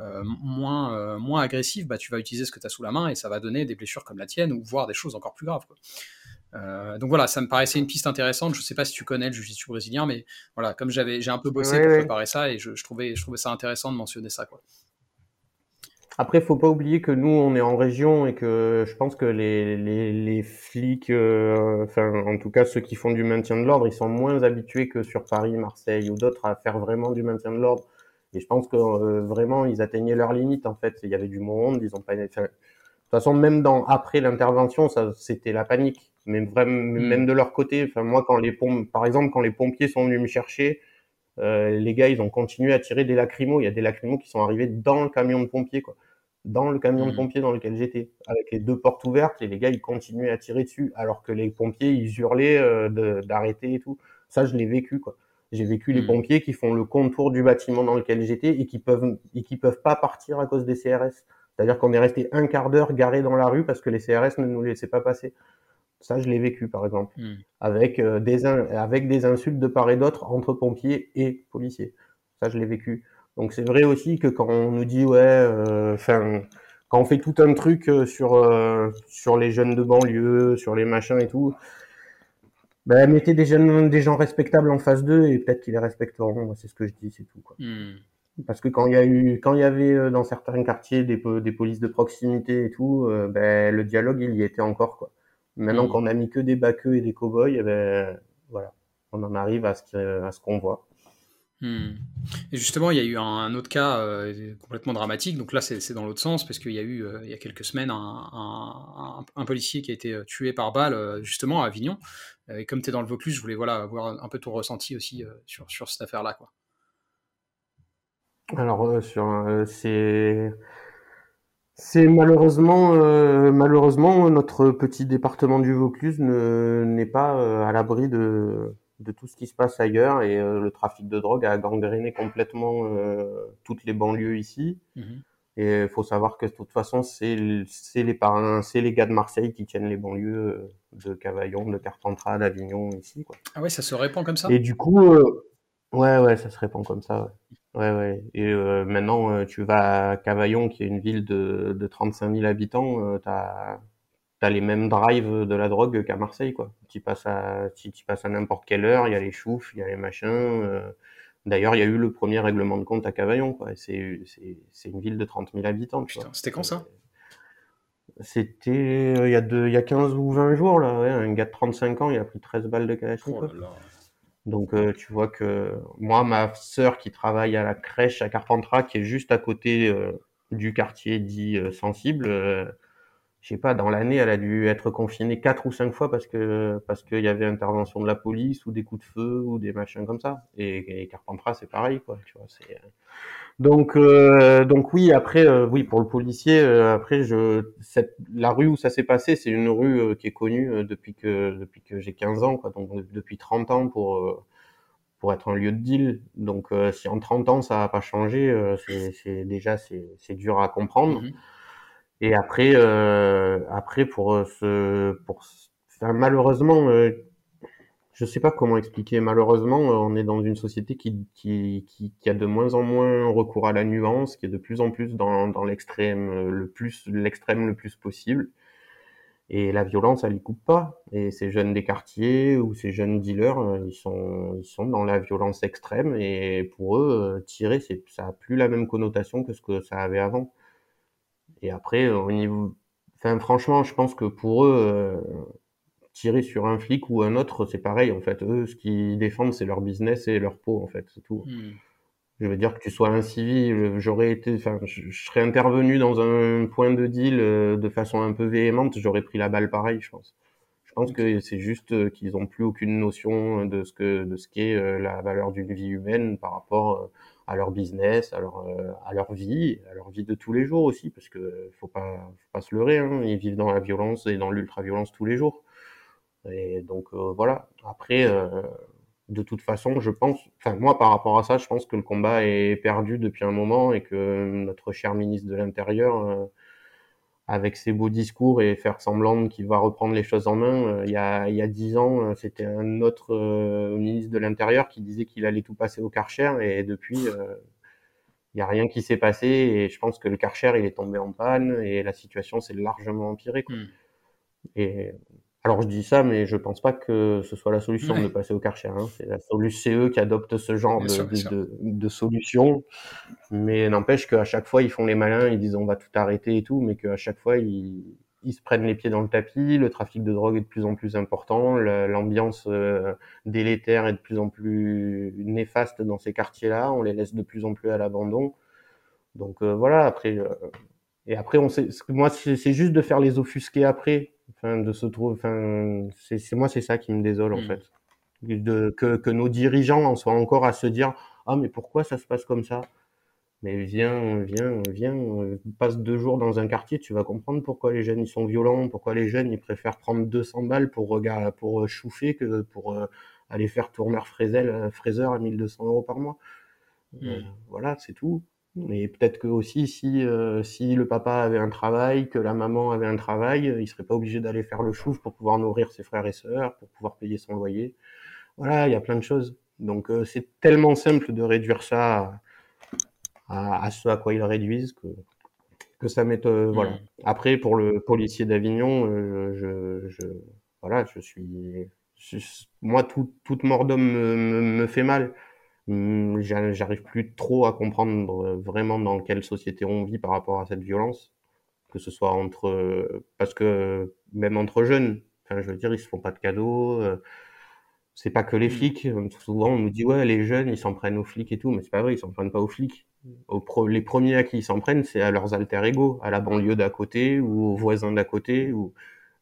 euh, moins, euh, moins agressives, bah, tu vas utiliser ce que t'as sous la main et ça va donner des blessures comme la tienne, ou voire des choses encore plus graves, quoi. Euh, donc voilà, ça me paraissait une piste intéressante. Je sais pas si tu connais le Jiu-Jitsu brésilien, mais voilà, comme j'avais, j'ai un peu bossé oui, pour oui. préparer ça, et je, je, trouvais, je trouvais ça intéressant de mentionner ça, quoi. Après, faut pas oublier que nous, on est en région, et que je pense que les, les, les flics, euh, enfin, en tout cas, ceux qui font du maintien de l'ordre, ils sont moins habitués que sur Paris, Marseille ou d'autres à faire vraiment du maintien de l'ordre. Et je pense que euh, vraiment, ils atteignaient leurs limites, en fait. Il y avait du monde, ils ont pas, enfin, de toute façon, même dans, après l'intervention, ça, c'était la panique. Mais vraiment, même de leur côté. Enfin, moi, quand les pompes, par exemple, quand les pompiers sont venus me chercher, Euh, les gars, ils ont continué à tirer des lacrymos. Il y a des lacrymos qui sont arrivés dans le camion de pompiers, quoi. Dans le camion mmh. de pompiers dans lequel j'étais, avec les deux portes ouvertes, et les gars, ils continuaient à tirer dessus, alors que les pompiers, ils hurlaient euh, de, d'arrêter et tout. Ça, je l'ai vécu, quoi. J'ai vécu mmh. les pompiers qui font le contour du bâtiment dans lequel j'étais et qui peuvent et qui peuvent pas partir à cause des C R S. C'est-à-dire qu'on est resté un quart d'heure garé dans la rue parce que les C R S ne nous laissaient pas passer. Ça, je l'ai vécu, par exemple, mmh. avec, euh, des in- avec des insultes de part et d'autre entre pompiers et policiers. Ça, je l'ai vécu. Donc, c'est vrai aussi que quand on nous dit, ouais, enfin, euh, quand on fait tout un truc sur, euh, sur les jeunes de banlieue, sur les machins et tout, ben, mettez des, jeunes, des gens respectables en face d'eux et peut-être qu'ils les respecteront. C'est ce que je dis, c'est tout, quoi. Mmh. Parce que quand il y a eu, quand il y avait euh, dans certains quartiers des, des polices de proximité et tout, euh, ben, le dialogue, il y était encore, quoi. Maintenant mmh. qu'on a mis que des baqueux et des cow-boys, eh ben, voilà, on en arrive à ce, qui, à ce qu'on voit. Mmh. Et justement, il y a eu un, un autre cas euh, complètement dramatique. Donc là, c'est, c'est dans l'autre sens, parce qu'il y a eu, euh, il y a quelques semaines, un, un, un, un policier qui a été tué par balle, euh, justement, à Avignon. Euh, et comme tu es dans le Vaucluse, je voulais voilà, avoir un peu ton ressenti aussi euh, sur, sur cette affaire-là, quoi. Alors, euh, sur, euh, c'est... C'est malheureusement, euh, malheureusement, notre petit département du Vaucluse ne, n'est pas euh, à l'abri de, de tout ce qui se passe ailleurs, et euh, le trafic de drogue a gangréné complètement euh, toutes les banlieues ici. Mmh. Et il faut savoir que de toute façon, c'est, c'est les parrains, c'est les gars de Marseille qui tiennent les banlieues de Cavaillon, de Carpentras, d'Avignon ici, quoi. Ah ouais, ça se répand comme ça ? Et du coup, euh, ouais, ouais, ça se répand comme ça, ouais. Ouais, ouais. Et euh, maintenant, euh, tu vas à Cavaillon, qui est une ville de, de trente-cinq mille habitants, euh, t'as, t'as les mêmes drives de la drogue qu'à Marseille, quoi. Tu passes à, tu, tu passes à n'importe quelle heure, il y a les choufs, il y a les machins. Euh... D'ailleurs, il y a eu le premier règlement de compte à Cavaillon, quoi. Et c'est, c'est, c'est une ville de trente mille habitants. Putain, quoi. C'était quand ça ? C'était il euh, y a deux, il y a quinze ou vingt jours, là. Ouais. Un gars de trente-cinq ans, il a pris treize balles de Kalashnikov. Oh là là. Donc, euh, tu vois que moi, ma sœur qui travaille à la crèche à Carpentras, qui est juste à côté euh, du quartier dit euh, sensible, euh, je sais pas, dans l'année, elle a dû être confinée quatre ou cinq fois parce que parce qu'il y avait intervention de la police ou des coups de feu ou des machins comme ça. Et, et Carpentras, c'est pareil, quoi. Tu vois, c'est donc euh, donc oui. Après, euh, oui, pour le policier, euh, après, je cette la rue où ça s'est passé, c'est une rue euh, qui est connue euh, depuis que depuis que j'ai quinze ans, quoi. Donc depuis trente ans pour euh, pour être un lieu de deal. Donc euh, si en trente ans ça n'a pas changé, euh, c'est, c'est déjà c'est c'est dur à comprendre. Mmh. Et après, euh, après pour ce, pour ce, enfin, malheureusement, euh, je sais pas comment expliquer. Malheureusement, on est dans une société qui, qui, qui, qui a de moins en moins recours à la nuance, qui est de plus en plus dans, dans l'extrême, le plus, l'extrême le plus possible. Et la violence, elle y coupe pas. Et ces jeunes des quartiers ou ces jeunes dealers, ils sont, ils sont dans la violence extrême. Et pour eux, tirer, c'est, ça a plus la même connotation que ce que ça avait avant. Et après, au niveau, enfin, franchement, je pense que pour eux, euh, tirer sur un flic ou un autre, c'est pareil, en fait. Eux, ce qu'ils défendent, c'est leur business et leur peau, en fait, c'est tout. Mmh. Je veux dire, que tu sois un civil, j'aurais été, enfin, je, je serais intervenu dans un point de deal euh, de façon un peu véhémente, j'aurais pris la balle pareil, je pense. Je pense que c'est juste qu'ils n'ont plus aucune notion de ce que de ce qu'est la valeur d'une vie humaine par rapport à leur business, à leur à leur vie, à leur vie de tous les jours aussi, parce que faut pas faut pas se leurrer, hein, ils vivent dans la violence et dans l'ultra-violence tous les jours. Et donc euh, voilà. Après, euh, de toute façon, je pense, enfin moi par rapport à ça, je pense que le combat est perdu depuis un moment et que notre cher ministre de l'Intérieur, euh, avec ses beaux discours et faire semblant qu'il va reprendre les choses en main. Il y a, il y a dix ans, c'était un autre euh, ministre de l'Intérieur qui disait qu'il allait tout passer au Karcher, et depuis, euh, il n'y a rien qui s'est passé, et je pense que le Karcher, il est tombé en panne, et la situation s'est largement empirée, quoi. Mmh. Et, alors je dis ça, mais je pense pas que ce soit la solution ouais. de passer au Karcher, hein. C'est la solution, c'est eux qui adoptent ce genre bien de, sûr, de, de, de solution. Mais n'empêche qu'à chaque fois, ils font les malins, ils disent on va tout arrêter et tout, mais qu'à chaque fois, ils, ils se prennent les pieds dans le tapis, le trafic de drogue est de plus en plus important, l'ambiance euh, délétère est de plus en plus néfaste dans ces quartiers-là, on les laisse de plus en plus à l'abandon. Donc euh, voilà, après... Euh, et après, on sait, moi, c'est, c'est juste de faire les offusquer après. Enfin, de se trouver, enfin, c'est, c'est moi, c'est ça qui me désole en mmh. fait, de, que, que nos dirigeants en soient encore à se dire ah mais pourquoi ça se passe comme ça ? Mais viens, viens, viens, passe deux jours dans un quartier, tu vas comprendre pourquoi les jeunes ils sont violents, pourquoi les jeunes ils préfèrent prendre deux cents balles pour regard, pour chouffer que pour euh, aller faire tourneur fraiseur fraiseur à mille deux cents euros par mois. Mmh. Euh, voilà, c'est tout. Et peut-être que aussi, si, euh, si le papa avait un travail, que la maman avait un travail, il serait pas obligé d'aller faire le chouf pour pouvoir nourrir ses frères et sœurs, pour pouvoir payer son loyer. Voilà, il y a plein de choses. Donc, euh, c'est tellement simple de réduire ça à, à ce à quoi ils réduisent que, que ça m'est, euh, voilà. Mmh. Après, pour le policier d'Avignon, euh, je, je, voilà, je suis, je, moi, tout, toute mort d'homme me, me, me fait mal. J'arrive plus trop à comprendre vraiment dans quelle société on vit par rapport à cette violence, que ce soit entre, parce que même entre jeunes, enfin, je veux dire, ils se font pas de cadeaux, c'est pas que les flics, souvent on nous dit ouais les jeunes ils s'en prennent aux flics et tout, mais c'est pas vrai, ils s'en prennent pas aux flics, aux pro... les premiers à qui ils s'en prennent c'est à leurs alter-ego, à la banlieue d'à côté ou aux voisins d'à côté, ou...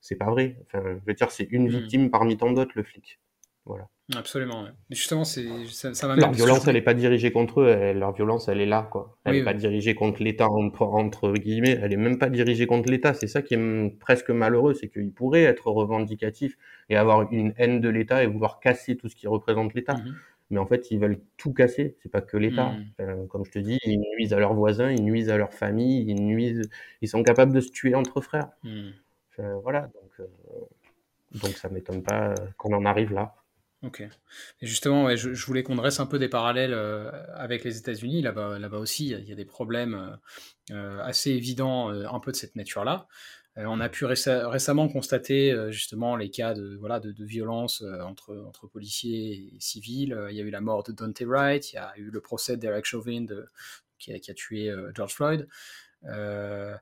c'est pas vrai, enfin, je veux dire c'est une victime parmi tant d'autres le flic, voilà. Absolument. Ouais. Justement, c'est ça, ça m'amène. Leur violence, elle est pas dirigée contre eux. Elle, leur violence, elle est là, quoi. Elle oui, est oui. pas dirigée contre l'État entre, entre guillemets. Elle est même pas dirigée contre l'État. C'est ça qui est presque malheureux, c'est qu'ils pourraient être revendicatifs et avoir une haine de l'État et vouloir casser tout ce qui représente l'État. Mm-hmm. Mais en fait, ils veulent tout casser. C'est pas que l'État. Mm. Enfin, comme je te dis, ils nuisent à leurs voisins, ils nuisent à leur famille, ils nuisent. Ils sont capables de se tuer entre frères. Mm. Enfin, voilà. Donc, euh... donc ça m'étonne pas qu'on en arrive là. Ok. Et justement, ouais, je, je voulais qu'on dresse un peu des parallèles euh, avec les États-Unis. Là-bas, là-bas aussi, il y, y a des problèmes euh, assez évidents, euh, un peu de cette nature-là. Euh, on a pu réce- récemment constater euh, justement les cas de voilà de, de violence euh, entre entre policiers et civils. Il euh, y a eu la mort de Dante Wright, il y a eu le procès de Derek Chauvin de, qui, a, qui a tué euh, George Floyd. Euh,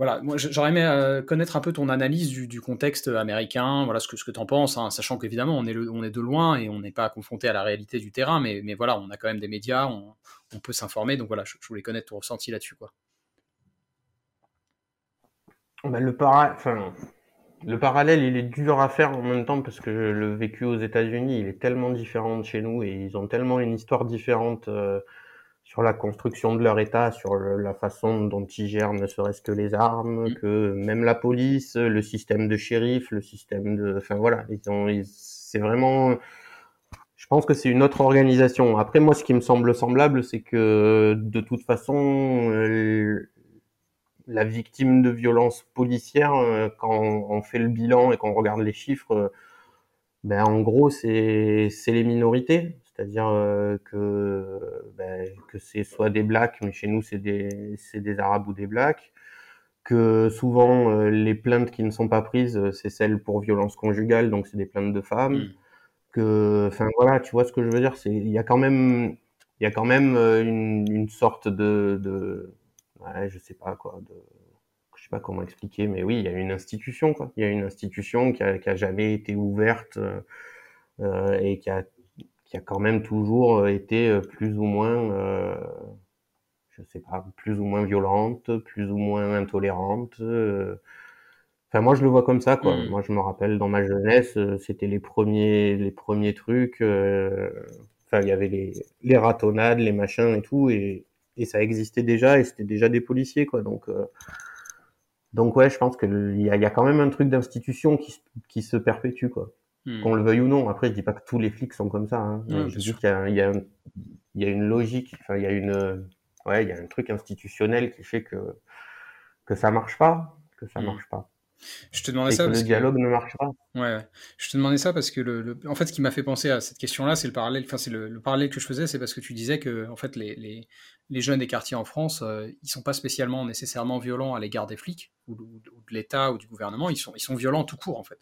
Voilà, moi j'aurais aimé euh, connaître un peu ton analyse du, du contexte américain, voilà ce que, ce que tu en penses, hein, sachant qu'évidemment on est, le, on est de loin et on n'est pas confronté à la réalité du terrain, mais, mais voilà, on a quand même des médias, on, on peut s'informer, donc voilà, je, je voulais connaître ton ressenti là-dessus, quoi. Bah, le, para... enfin, le parallèle, il est dur à faire en même temps, parce que le vécu aux États-Unis, il est tellement différent de chez nous, et ils ont tellement une histoire différente... Euh... sur la construction de leur État, sur le, la façon dont ils gèrent ne serait-ce que les armes, que même la police, le système de shérif, le système de... Enfin voilà, ils ont, ils, c'est vraiment... Je pense que c'est une autre organisation. Après, moi, ce qui me semble semblable, c'est que de toute façon, euh, la victime de violences policières, euh, quand on fait le bilan et qu'on regarde les chiffres, euh, ben en gros, c'est, c'est les minorités. C'est-à-dire euh, que ben, que c'est soit des blacks, mais chez nous c'est des c'est des arabes ou des blacks, que souvent euh, les plaintes qui ne sont pas prises c'est celles pour violence conjugale, donc c'est des plaintes de femmes, mmh. que enfin voilà, tu vois ce que je veux dire, c'est il y a quand même il y a quand même une une sorte de de ouais, je sais pas quoi de je sais pas comment expliquer, mais oui, il y a une institution quoi, il y a une institution qui a qui a jamais été ouverte euh, et qui a qui a quand même toujours été plus ou moins, euh, je sais pas, plus ou moins violente, plus ou moins intolérante, euh, Enfin, moi, je le vois comme ça, quoi. Mmh. Moi, je me rappelle, dans ma jeunesse, c'était les premiers, les premiers trucs. Euh... Enfin, il y avait les, les ratonnades, les machins et tout, et, et ça existait déjà, et c'était déjà des policiers, quoi. Donc, euh... donc ouais, je pense qu'il y a, y a quand même un truc d'institution qui, qui se perpétue, quoi. Mmh. Qu'on le veuille ou non. Après, je dis pas que tous les flics sont comme ça. Hein. Mmh, je dis qu'il y a, y a, un, y a une logique, enfin, il y a une, ouais, il y a un truc institutionnel qui fait que que ça marche pas, que ça mmh. marche pas. Je te demandais et ça que parce le dialogue que... ne marche pas. Ouais, je te demandais ça parce que le, le... en fait, ce qui m'a fait penser à cette question-là, c'est le parallèle. Enfin, c'est le, le parallèle que je faisais, c'est parce que tu disais que en fait, les, les, les jeunes des quartiers en France, euh, ils sont pas spécialement nécessairement violents à l'égard des flics ou, ou, ou de l'État ou du gouvernement. Ils sont, ils sont violents tout court, en fait.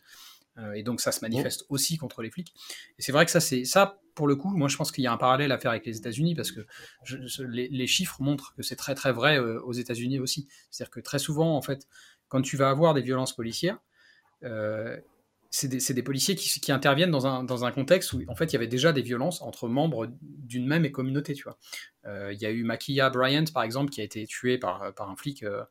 Euh, et donc ça se manifeste oh. aussi contre les flics. Et c'est vrai que ça, c'est ça pour le coup. Moi, je pense qu'il y a un parallèle à faire avec les États-Unis parce que je, je, les, les chiffres montrent que c'est très très vrai euh, aux États-Unis aussi. C'est-à-dire que très souvent, en fait. Quand tu vas avoir des violences policières, euh, c'est, des, c'est des policiers qui, qui interviennent dans un, dans un contexte où, en fait, il y avait déjà des violences entre membres d'une même communauté, tu vois. Euh, y a eu Makia Bryant, par exemple, qui a été tuée par, par un flic euh,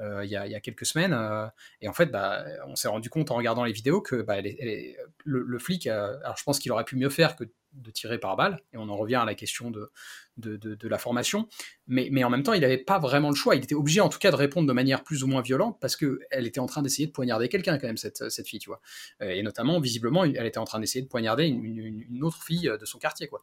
euh, y a, y a quelques semaines. Euh, et en fait, bah, on s'est rendu compte en regardant les vidéos que bah, elle est, elle est, le, le flic, euh, alors je pense qu'il aurait pu mieux faire que de tirer par balle, et on en revient à la question de, de, de, de la formation, mais, mais en même temps, il n'avait pas vraiment le choix, il était obligé en tout cas de répondre de manière plus ou moins violente, parce qu'elle était en train d'essayer de poignarder quelqu'un quand même, cette, cette fille, tu vois, et notamment, visiblement, elle était en train d'essayer de poignarder une, une, une autre fille de son quartier, quoi.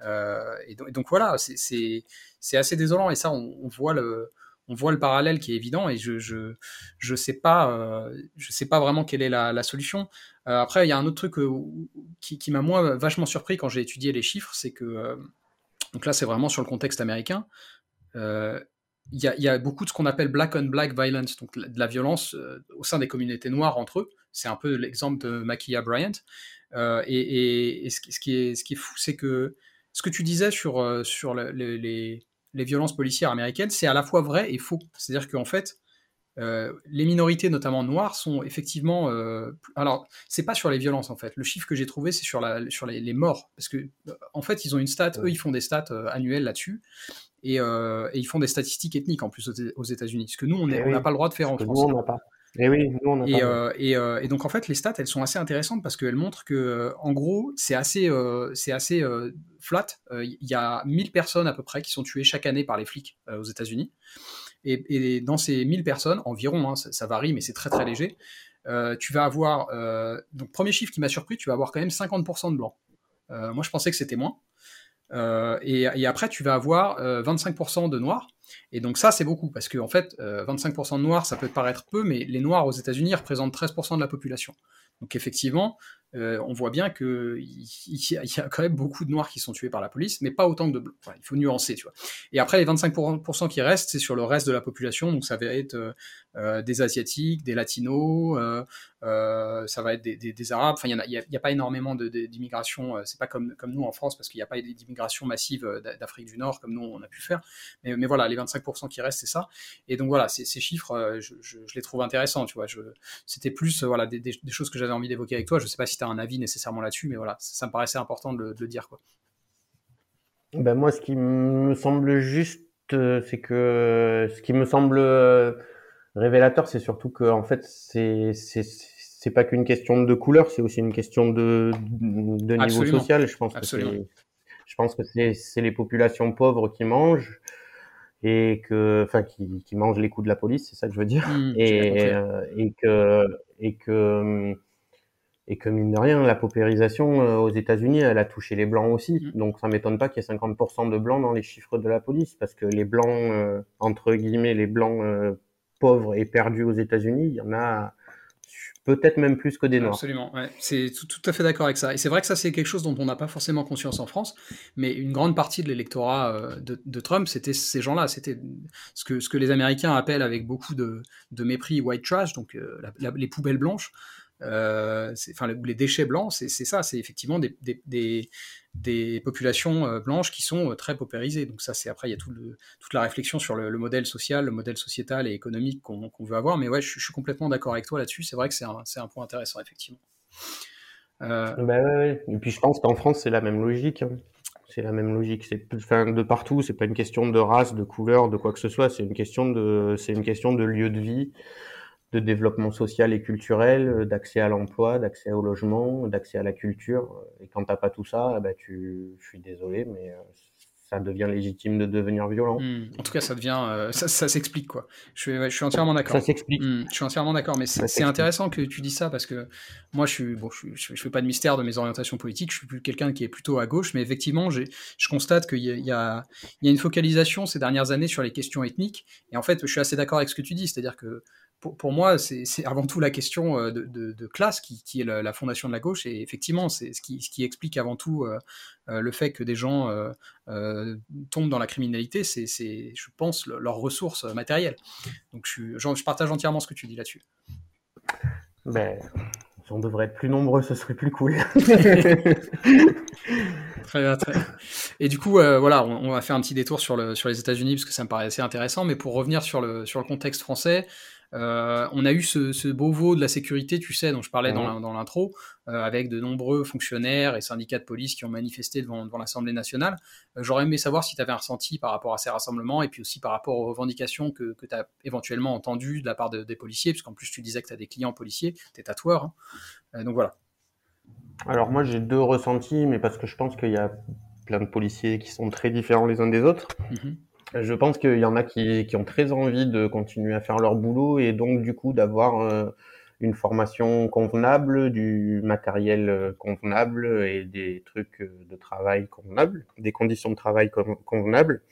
Euh, et, donc, et donc voilà, c'est, c'est, c'est assez désolant, et ça, on, on voit le... On voit le parallèle qui est évident et je je je sais pas euh, je sais pas vraiment quelle est la, la solution. Euh, après il y a un autre truc euh, qui qui m'a moi vachement surpris quand j'ai étudié les chiffres, c'est que euh, donc là c'est vraiment sur le contexte américain. Euh, il y a il y a beaucoup de ce qu'on appelle black on black violence, donc de la violence euh, au sein des communautés noires entre eux. C'est un peu l'exemple de Makia Bryant. Euh, et et, et ce, ce qui est ce qui est fou, c'est que ce que tu disais sur sur le, le, les les violences policières américaines, c'est à la fois vrai et faux. C'est-à-dire qu'en fait, euh, les minorités, notamment noires, sont effectivement... Euh, plus... Alors, c'est pas sur les violences, en fait. Le chiffre que j'ai trouvé, c'est sur, la, sur les, les morts. Parce que, euh, en fait, ils ont une stat, eux, ils font des stats euh, annuelles là-dessus, et, euh, et ils font des statistiques ethniques, en plus, aux, aux États-Unis. Ce que nous, on n'a oui. pas le droit de faire en France. Nous, on n'a pas. Et oui, nous, on n'a pas. Euh, et, euh, et donc, en fait, les stats, elles sont assez intéressantes, parce qu'elles montrent que, en gros, c'est assez... Euh, c'est assez euh, flat, il euh, y a mille personnes à peu près qui sont tuées chaque année par les flics euh, aux États-Unis. Et, et dans ces mille personnes, environ, hein, ça, ça varie, mais c'est très très léger, euh, tu vas avoir, euh, donc premier chiffre qui m'a surpris, tu vas avoir quand même cinquante pour cent de blancs. Euh, moi je pensais que c'était moins. Euh, et, et après tu vas avoir euh, vingt-cinq pour cent de noirs. Et donc ça c'est beaucoup, parce que en fait euh, vingt-cinq pour cent de noirs ça peut te paraître peu, mais les noirs aux États-Unis représentent treize pour cent de la population. Donc effectivement, euh, on voit bien qu'il y, y a quand même beaucoup de noirs qui sont tués par la police, mais pas autant que de blancs. Enfin, il faut nuancer, tu vois. Et après, les vingt-cinq pour cent qui restent, c'est sur le reste de la population, donc ça va être euh, des Asiatiques, des Latinos, euh, euh, ça va être des, des, des Arabes. Enfin, il n'y a, y a, y a pas énormément de, de, d'immigration, c'est pas comme, comme nous en France, parce qu'il n'y a pas d'immigration massive d'Afrique du Nord, comme nous on a pu faire. Mais, mais voilà, les vingt-cinq pour cent qui restent, c'est ça. Et donc voilà, ces, ces chiffres, je, je, je les trouve intéressants, tu vois. Je, c'était plus voilà, des, des, des choses que j'avais envie d'évoquer avec toi. Je ne sais pas si tu as un avis nécessairement là-dessus, mais voilà, ça me paraissait important de le, de le dire, quoi. Ben moi, ce qui me semble juste, c'est que ce qui me semble révélateur, c'est surtout que en fait, c'est c'est c'est pas qu'une question de couleur, c'est aussi une question de de niveau Absolument. social. Je pense Absolument. que c'est, je pense que c'est c'est les populations pauvres qui mangent et que enfin qui qui mangent les coups de la police, c'est ça que je veux dire, mmh, et euh, et que et que Et que mine de rien, la paupérisation euh, aux États-Unis, elle a touché les Blancs aussi. Mmh. Donc ça m'étonne pas qu'il y ait cinquante pour cent de Blancs dans les chiffres de la police, parce que les Blancs, euh, entre guillemets, les Blancs euh, pauvres et perdus aux États-Unis, il y en a peut-être même plus que des Noirs. Absolument, ouais. C'est tout, tout à fait d'accord avec ça. Et c'est vrai que ça, c'est quelque chose dont on n'a pas forcément conscience en France, mais une grande partie de l'électorat euh, de, de Trump, c'était ces gens-là. C'était ce que, ce que les Américains appellent avec beaucoup de, de mépris « white trash », donc euh, la, la, les poubelles blanches. Euh, c'est, enfin, les déchets blancs, c'est, c'est ça, c'est effectivement des, des, des, des populations euh, blanches qui sont euh, très paupérisées. Donc ça, c'est après il y a tout le, toute la réflexion sur le, le modèle social, le modèle sociétal et économique qu'on, qu'on veut avoir. Mais ouais, je, je suis complètement d'accord avec toi là-dessus. C'est vrai que c'est un, c'est un point intéressant effectivement. Euh... Bah ouais, ouais. Et puis je pense qu'en France, c'est la même logique. Hein. C'est la même logique. C'est, enfin, de partout, c'est pas une question de race, de couleur, de quoi que ce soit. C'est une question de, c'est une question de lieu de vie. de développement social et culturel, d'accès à l'emploi, d'accès au logement, d'accès à la culture. Et quand t'as pas tout ça, bah tu, je suis désolé, mais ça devient légitime de devenir violent. Mmh. En tout cas, ça devient, euh, ça, ça s'explique quoi. Je, ouais, je suis entièrement d'accord. Ça s'explique. Mmh, je suis entièrement d'accord, mais c'est, c'est intéressant que tu dis ça parce que moi, je suis, bon, je, je, je fais pas de mystère de mes orientations politiques. Je suis plus quelqu'un qui est plutôt à gauche, mais effectivement, j'ai, je constate qu'il y a, il y a, il y a une focalisation ces dernières années sur les questions ethniques. Et en fait, je suis assez d'accord avec ce que tu dis, c'est-à-dire que Pour, pour moi, c'est, c'est avant tout la question de, de, de classe qui, qui est la, la fondation de la gauche, et effectivement, c'est ce qui, ce qui explique avant tout euh, le fait que des gens euh, euh, tombent dans la criminalité, c'est, c'est je pense, le, leurs ressources matérielles. Donc, je, je, je partage entièrement ce que tu dis là-dessus. Ben, si on devrait être plus nombreux, ce serait plus cool. Très bien, très bien. Et du coup, euh, voilà, on, on va faire un petit détour sur, le, sur les États-Unis parce que ça me paraît assez intéressant, mais pour revenir sur le, sur le contexte français. Euh, on a eu ce, ce beau veau de la sécurité, tu sais, dont je parlais dans, la, dans l'intro, euh, avec de nombreux fonctionnaires et syndicats de police qui ont manifesté devant, devant l'Assemblée nationale. Euh, j'aurais aimé savoir si tu avais un ressenti par rapport à ces rassemblements et puis aussi par rapport aux revendications que, que tu as éventuellement entendues de la part de, des policiers, puisqu'en plus tu disais que tu as des clients policiers, tu es tatoueur. Hein. Euh, donc voilà. Alors moi j'ai deux ressentis, mais parce que je pense qu'il y a plein de policiers qui sont très différents les uns des autres. Mm-hmm. Je pense qu'il y en a qui, qui ont très envie de continuer à faire leur boulot et donc du coup d'avoir euh, une formation convenable, du matériel convenable et des trucs de travail convenables, des conditions de travail convenables.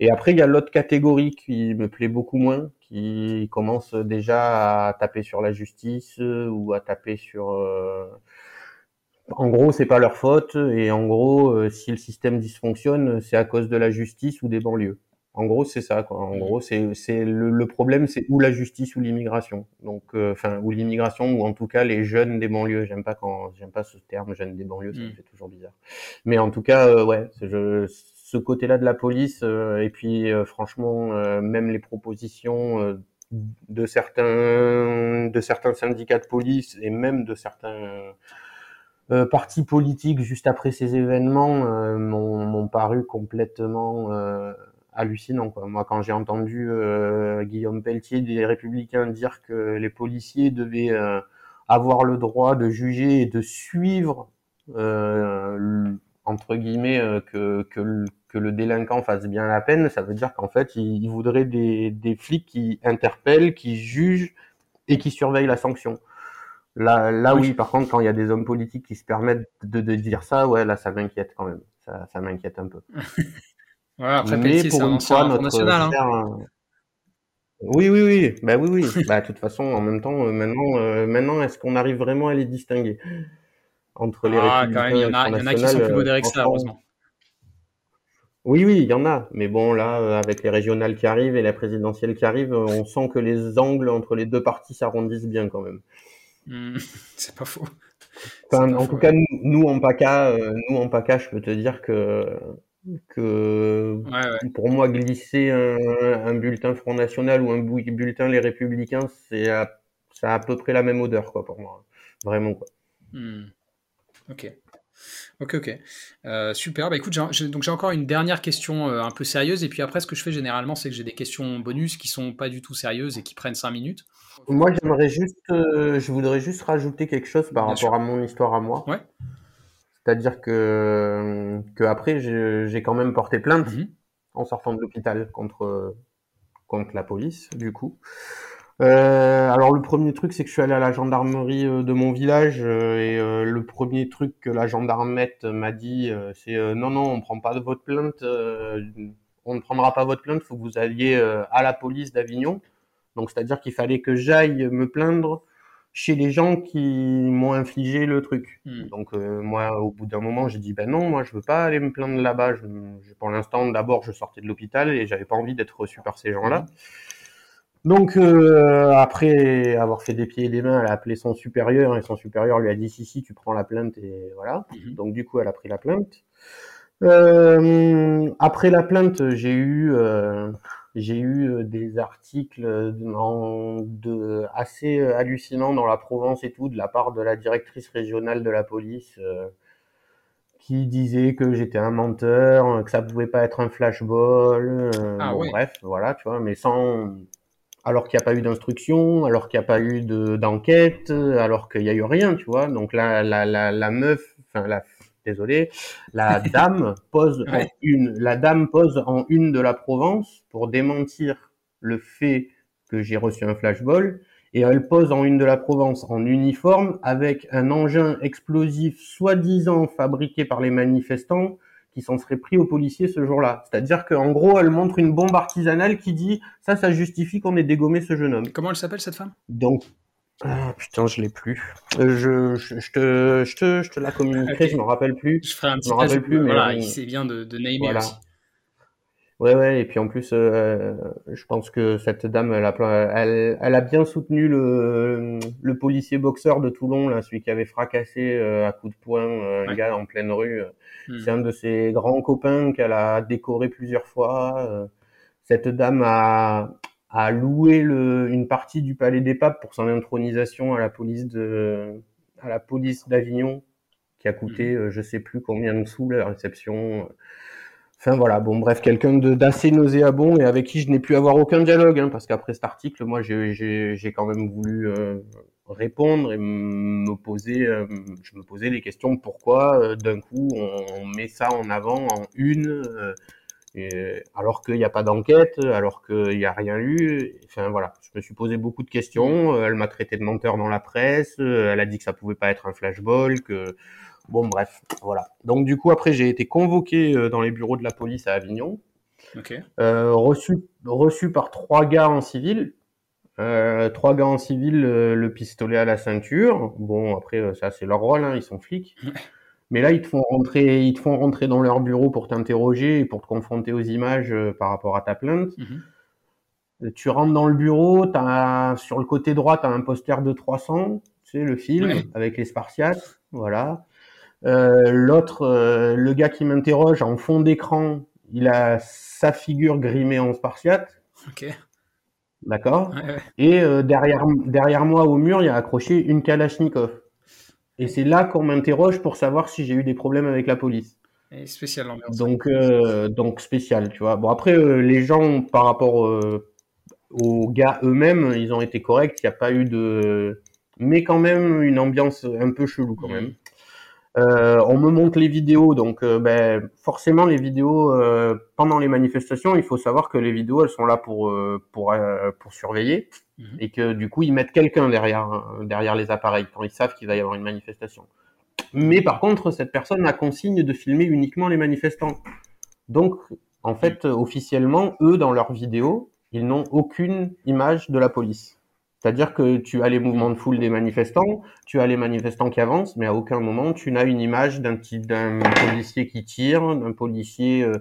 Et après, il y a l'autre catégorie qui me plaît beaucoup moins, qui commence déjà à taper sur la justice ou à taper sur... Euh, En gros, c'est pas leur faute, et en gros, euh, si le système dysfonctionne, c'est à cause de la justice ou des banlieues. En gros, c'est ça, quoi. En gros, c'est, c'est le, le problème, c'est ou la justice ou l'immigration. Donc, enfin, euh, ou l'immigration, ou en tout cas les jeunes des banlieues. J'aime pas quand, j'aime pas ce terme, jeunes des banlieues, ça me fait toujours bizarre. Mais en tout cas, euh, ouais, je, ce côté-là de la police, euh, et puis euh, franchement, euh, même les propositions. Euh, de certains, de certains syndicats de police et même de certains. Euh, Euh, partis politiques juste après ces événements euh, m'ont, m'ont paru complètement euh, hallucinants, quoi. Moi, quand j'ai entendu euh, Guillaume Peltier des Républicains dire que les policiers devaient euh, avoir le droit de juger et de suivre, euh, entre guillemets, euh, que, que, que le délinquant fasse bien la peine, ça veut dire qu'en fait, ils voudraient des, des flics qui interpellent, qui jugent et qui surveillent la sanction. Là, là oui. oui, par contre, quand il y a des hommes politiques qui se permettent de, de dire ça, ouais, là, ça m'inquiète quand même. Ça, ça m'inquiète un peu. Ouais, après, mais Peltier, pour c'est une un fois, notre national, cher... hein. Oui, oui, oui. Bah oui, oui. Bah, de toute façon, en même temps, maintenant, euh, maintenant, est-ce qu'on arrive vraiment à les distinguer entre les ah, républicains et les nationales? Il y en a qui sont plus modérés que ça, heureusement. Oui, oui, il y en a. Mais bon, là, avec les régionales qui arrivent et la présidentielle qui arrive, on sent que les angles entre les deux partis s'arrondissent bien quand même. Mmh, c'est pas faux. Enfin, c'est pas en faux, tout ouais. cas, nous, nous en PACA, euh, nous en PACA, je peux te dire que que ouais, ouais. pour moi, glisser un, un bulletin Front National ou un bulletin Les Républicains, c'est à, ça a à peu près la même odeur, quoi, pour moi, vraiment, quoi. Mmh. Ok. Ok, ok. Euh, super. Bah, écoute, j'ai, j'ai, donc j'ai encore une dernière question euh, un peu sérieuse. Et puis après, ce que je fais généralement, c'est que j'ai des questions bonus qui sont pas du tout sérieuses et qui prennent cinq minutes. Moi, j'aimerais juste, euh, je voudrais juste rajouter quelque chose par Bien rapport sûr. à mon histoire à moi. Ouais. C'est-à-dire que, que après, j'ai, j'ai quand même porté plainte mmh. en sortant de l'hôpital contre, contre la police, du coup. Euh, alors le premier truc, c'est que je suis allé à la gendarmerie euh, de mon village euh, et euh, le premier truc que la gendarmette m'a dit, euh, c'est euh, non non, on prend pas votre plainte, euh, on ne prendra pas votre plainte, faut que vous alliez euh, à la police d'Avignon. Donc c'est-à-dire qu'il fallait que j'aille me plaindre chez les gens qui m'ont infligé le truc. Mmh. Donc euh, moi, au bout d'un moment, j'ai dit ben non, moi je veux pas aller me plaindre là-bas. Je, je, pour l'instant, d'abord, je sortais de l'hôpital et j'avais pas envie d'être reçu par ces gens-là. Mmh. Donc euh, après avoir fait des pieds et des mains, elle a appelé son supérieur et son supérieur lui a dit si si tu prends la plainte et voilà. Mm-hmm. Donc du coup elle a pris la plainte. Euh, après la plainte, j'ai eu euh, j'ai eu des articles en, de assez hallucinants dans la Provence et tout de la part de la directrice régionale de la police. Euh, qui disait que j'étais un menteur, que ça pouvait pas être un flashball, euh, ah, bon, ouais. bref, voilà, tu vois, mais sans alors qu'il n'y a pas eu d'instruction, alors qu'il n'y a pas eu de, d'enquête, alors qu'il n'y a eu rien, tu vois. Donc la, la, la, la meuf, enfin la, désolé, la dame pose ouais. en une, la dame pose en une de la Provence pour démentir le fait que j'ai reçu un flashball. Et elle pose en une de la Provence en uniforme avec un engin explosif soi-disant fabriqué par les manifestants qui s'en seraient pris aux policiers ce jour-là. C'est-à-dire qu'en gros, elle montre une bombe artisanale qui dit « ça, ça justifie qu'on ait dégommé ce jeune homme ». Comment elle s'appelle cette femme ? Donc, ah, putain, je l'ai plus. Euh, je, je, je, te, je, te, je te la communiquerai, okay. Je m'en rappelle plus. Je ferai un petit rappel plus. Mais voilà, mais... il sait bien de, de naimer voilà. aussi. Ouais, ouais, et puis en plus, euh, je pense que cette dame, elle a, elle, elle a bien soutenu le, le policier boxeur de Toulon, là, celui qui avait fracassé euh, à coups de poing euh, un ouais. gars en pleine rue. Mmh. C'est un de ses grands copains qu'elle a décoré plusieurs fois. Euh, cette dame a, a loué le, une partie du Palais des Papes pour son intronisation à la police de, à la police d'Avignon, qui a coûté, mmh. euh, je sais plus combien de sous la réception. Enfin voilà, bon bref, quelqu'un de, d'assez nauséabond et avec qui je n'ai pu avoir aucun dialogue, hein, parce qu'après cet article, moi j'ai, j'ai, j'ai quand même voulu euh, répondre et me poser, euh, je me posais les questions pourquoi euh, d'un coup on, on met ça en avant en une, euh, et, alors qu'il n'y a pas d'enquête, alors qu'il n'y a rien eu, enfin voilà, je me suis posé beaucoup de questions, euh, elle m'a traité de menteur dans la presse, euh, elle a dit que ça pouvait pas être un flashball, que... Bon, bref, voilà. Donc, du coup, après, j'ai été convoqué euh, dans les bureaux de la police à Avignon, okay. euh, reçu, reçu par trois gars en civil, euh, trois gars en civil, euh, le pistolet à la ceinture. Bon, après, euh, ça, c'est leur rôle, hein, ils sont flics. Mais là, ils te font rentrer, ils te font rentrer dans leur bureau pour t'interroger et pour te confronter aux images euh, par rapport à ta plainte. Mm-hmm. Tu rentres dans le bureau, t'as, sur le côté droit, tu as un poster de trois cents, tu sais, le film, ouais. avec les Spartiates, voilà. Euh, l'autre, euh, le gars qui m'interroge en fond d'écran, il a sa figure grimée en spartiate. Ok. D'accord. Ouais, ouais. Et euh, derrière, derrière moi au mur, il y a accroché une Kalashnikov. Et c'est là qu'on m'interroge pour savoir si j'ai eu des problèmes avec la police. Et spécial l'ambiance. Donc, euh, donc spécial, tu vois. Bon après, euh, les gens par rapport euh, aux gars eux-mêmes, ils ont été corrects. Il n'y a pas eu de, mais quand même une ambiance un peu chelou quand même. Mmh. Euh, on me montre les vidéos, donc euh, ben, forcément les vidéos euh, pendant les manifestations, il faut savoir que les vidéos elles sont là pour euh, pour euh, pour surveiller mmh. et que du coup ils mettent quelqu'un derrière derrière les appareils quand ils savent qu'il va y avoir une manifestation. Mais par contre cette personne a consigne de filmer uniquement les manifestants. Donc en fait officiellement eux dans leurs vidéos ils n'ont aucune image de la police. C'est-à-dire que tu as les mouvements de foule des manifestants, tu as les manifestants qui avancent, mais à aucun moment tu n'as une image d'un, petit, d'un policier qui tire, d'un policier euh,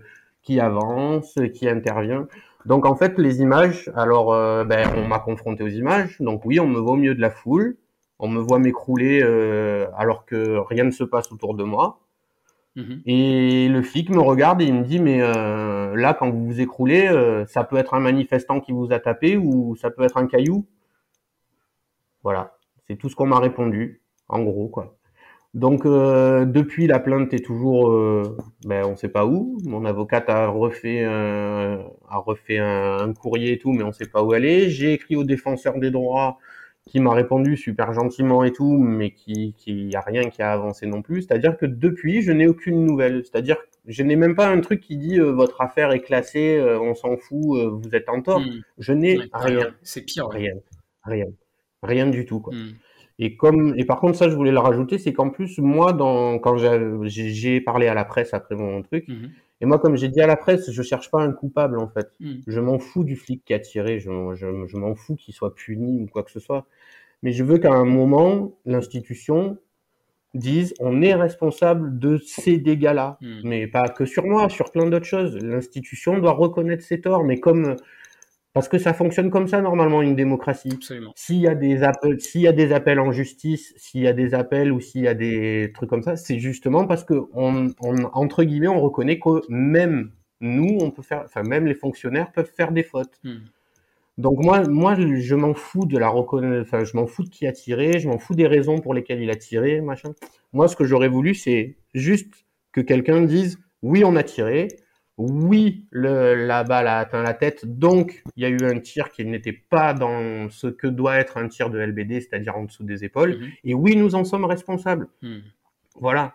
qui avance, qui intervient. Donc en fait, les images, alors euh, ben, on m'a confronté aux images, donc oui, on me voit au milieu de la foule, on me voit m'écrouler euh, alors que rien ne se passe autour de moi. Mmh. Et le flic me regarde et il me dit mais euh, là, quand vous vous écroulez, euh, ça peut être un manifestant qui vous a tapé ou ça peut être un caillou. Voilà, c'est tout ce qu'on m'a répondu, en gros, quoi. Donc, euh, depuis, la plainte est toujours, euh, ben, on sait pas où. Mon avocate a refait, un, a refait un, un courrier et tout, mais on sait pas où elle est. J'ai écrit au défenseur des droits qui m'a répondu super gentiment et tout, mais qui, qui y a rien qui a avancé non plus. C'est-à-dire que depuis, je n'ai aucune nouvelle. C'est-à-dire que je n'ai même pas un truc qui dit euh, votre affaire est classée, euh, on s'en fout, euh, vous êtes en tort. Mmh. Je n'ai ouais, rien. C'est pire. Ouais. Rien, rien. Rien du tout, quoi. Mm. Et comme, et par contre, ça, je voulais le rajouter, c'est qu'en plus, moi, dans, quand j'ai, j'ai parlé à la presse après mon truc, mm-hmm. et moi, comme j'ai dit à la presse, je cherche pas un coupable, en fait. Mm. Je m'en fous du flic qui a tiré, je, je, je m'en fous qu'il soit puni ou quoi que ce soit. Mais je veux qu'à un moment, l'institution dise, on est responsable de ces dégâts-là. Mm. Mais pas que sur moi, sur plein d'autres choses. L'institution doit reconnaître ses torts, mais comme, parce que ça fonctionne comme ça, normalement, une démocratie. Absolument. S'il y a des appels, s'il y a des appels en justice, s'il y a des appels ou s'il y a des trucs comme ça, c'est justement parce que on, on, entre guillemets, on reconnaît que même nous, on peut faire, enfin, même les fonctionnaires peuvent faire des fautes. Hmm. Donc, moi, moi, je m'en fous de la reconnaissance, enfin, je m'en fous de qui a tiré, je m'en fous des raisons pour lesquelles il a tiré, machin. Moi, ce que j'aurais voulu, c'est juste que quelqu'un dise, oui, on a tiré, Oui, le, la balle a atteint la tête, donc il y a eu un tir qui n'était pas dans ce que doit être un tir de L B D, c'est-à-dire en dessous des épaules. Mmh. Et oui, nous en sommes responsables. Mmh. Voilà.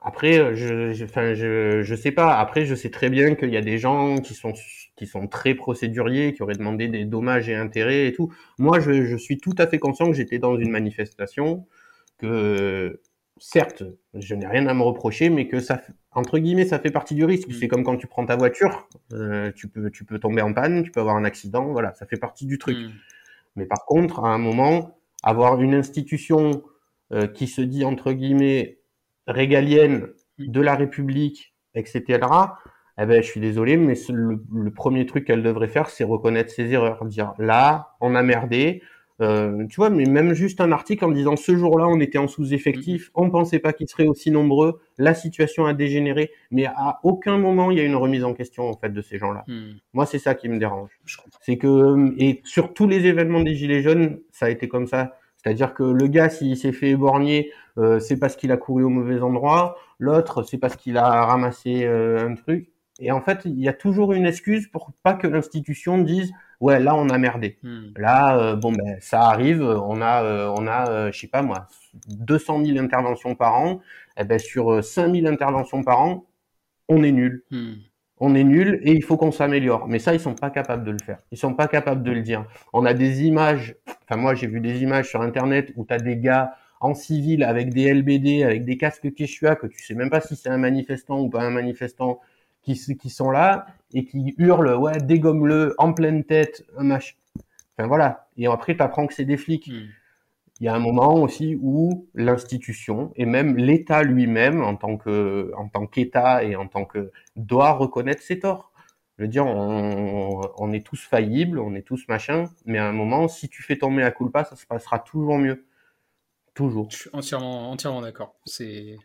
Après, je, je, enfin, je, je sais pas. Après, je sais très bien qu'il y a des gens qui sont, qui sont très procéduriers, qui auraient demandé des dommages et intérêts et tout. Moi, je, je suis tout à fait conscient que j'étais dans une manifestation, que certes, je n'ai rien à me reprocher, mais que ça, entre guillemets, ça fait partie du risque. C'est comme quand tu prends ta voiture, euh, tu peux, tu peux tomber en panne, tu peux avoir un accident. Voilà, ça fait partie du truc. Mm. Mais par contre, à un moment, avoir une institution euh, qui se dit entre guillemets régalienne de la République, et cetera, eh ben, je suis désolé, mais le, le premier truc qu'elle devrait faire, c'est reconnaître ses erreurs, dire « là, on a merdé euh, ». Tu vois, mais même juste un article en disant « ce jour-là, on était en sous-effectif, on ne pensait pas qu'ils seraient aussi nombreux, la situation a dégénéré ». Mais à aucun moment, il y a une remise en question en fait, de ces gens-là. Hmm. Moi, c'est ça qui me dérange. C'est que, et sur tous les événements des Gilets jaunes, ça a été comme ça. C'est-à-dire que le gars, s'il s'est fait éborgner, euh, c'est parce qu'il a couru au mauvais endroit. L'autre, c'est parce qu'il a ramassé euh, un truc. Et en fait, il y a toujours une excuse pour pas que l'institution dise « ouais, là, on a merdé. Mm. » Là, euh, bon, ben, ça arrive. On a, euh, on a, euh, je sais pas moi, deux cent mille interventions par an. Eh ben, sur euh, cinq mille interventions par an, on est nul. Mm. On est nul et il faut qu'on s'améliore. Mais ça, ils sont pas capables de le faire. Ils sont pas capables de le dire. On a des images. Enfin, moi, j'ai vu des images sur Internet où t'as des gars en civil avec des L B D, avec des casques Quechua, que tu sais même pas si c'est un manifestant ou pas un manifestant, qui, qui sont là et qui hurlent, ouais, dégomme-le, en pleine tête, un machin. Enfin, voilà. Et après, t'apprends que c'est des flics. Mmh. Il y a un moment aussi où l'institution et même l'État lui-même, en tant que, en tant qu'État et en tant que, doit reconnaître ses torts. Je veux dire, on, on est tous faillibles, on est tous machin, mais à un moment, si tu fais tomber la culpa, ça se passera toujours mieux. Toujours. Je suis entièrement, entièrement d'accord. C'est,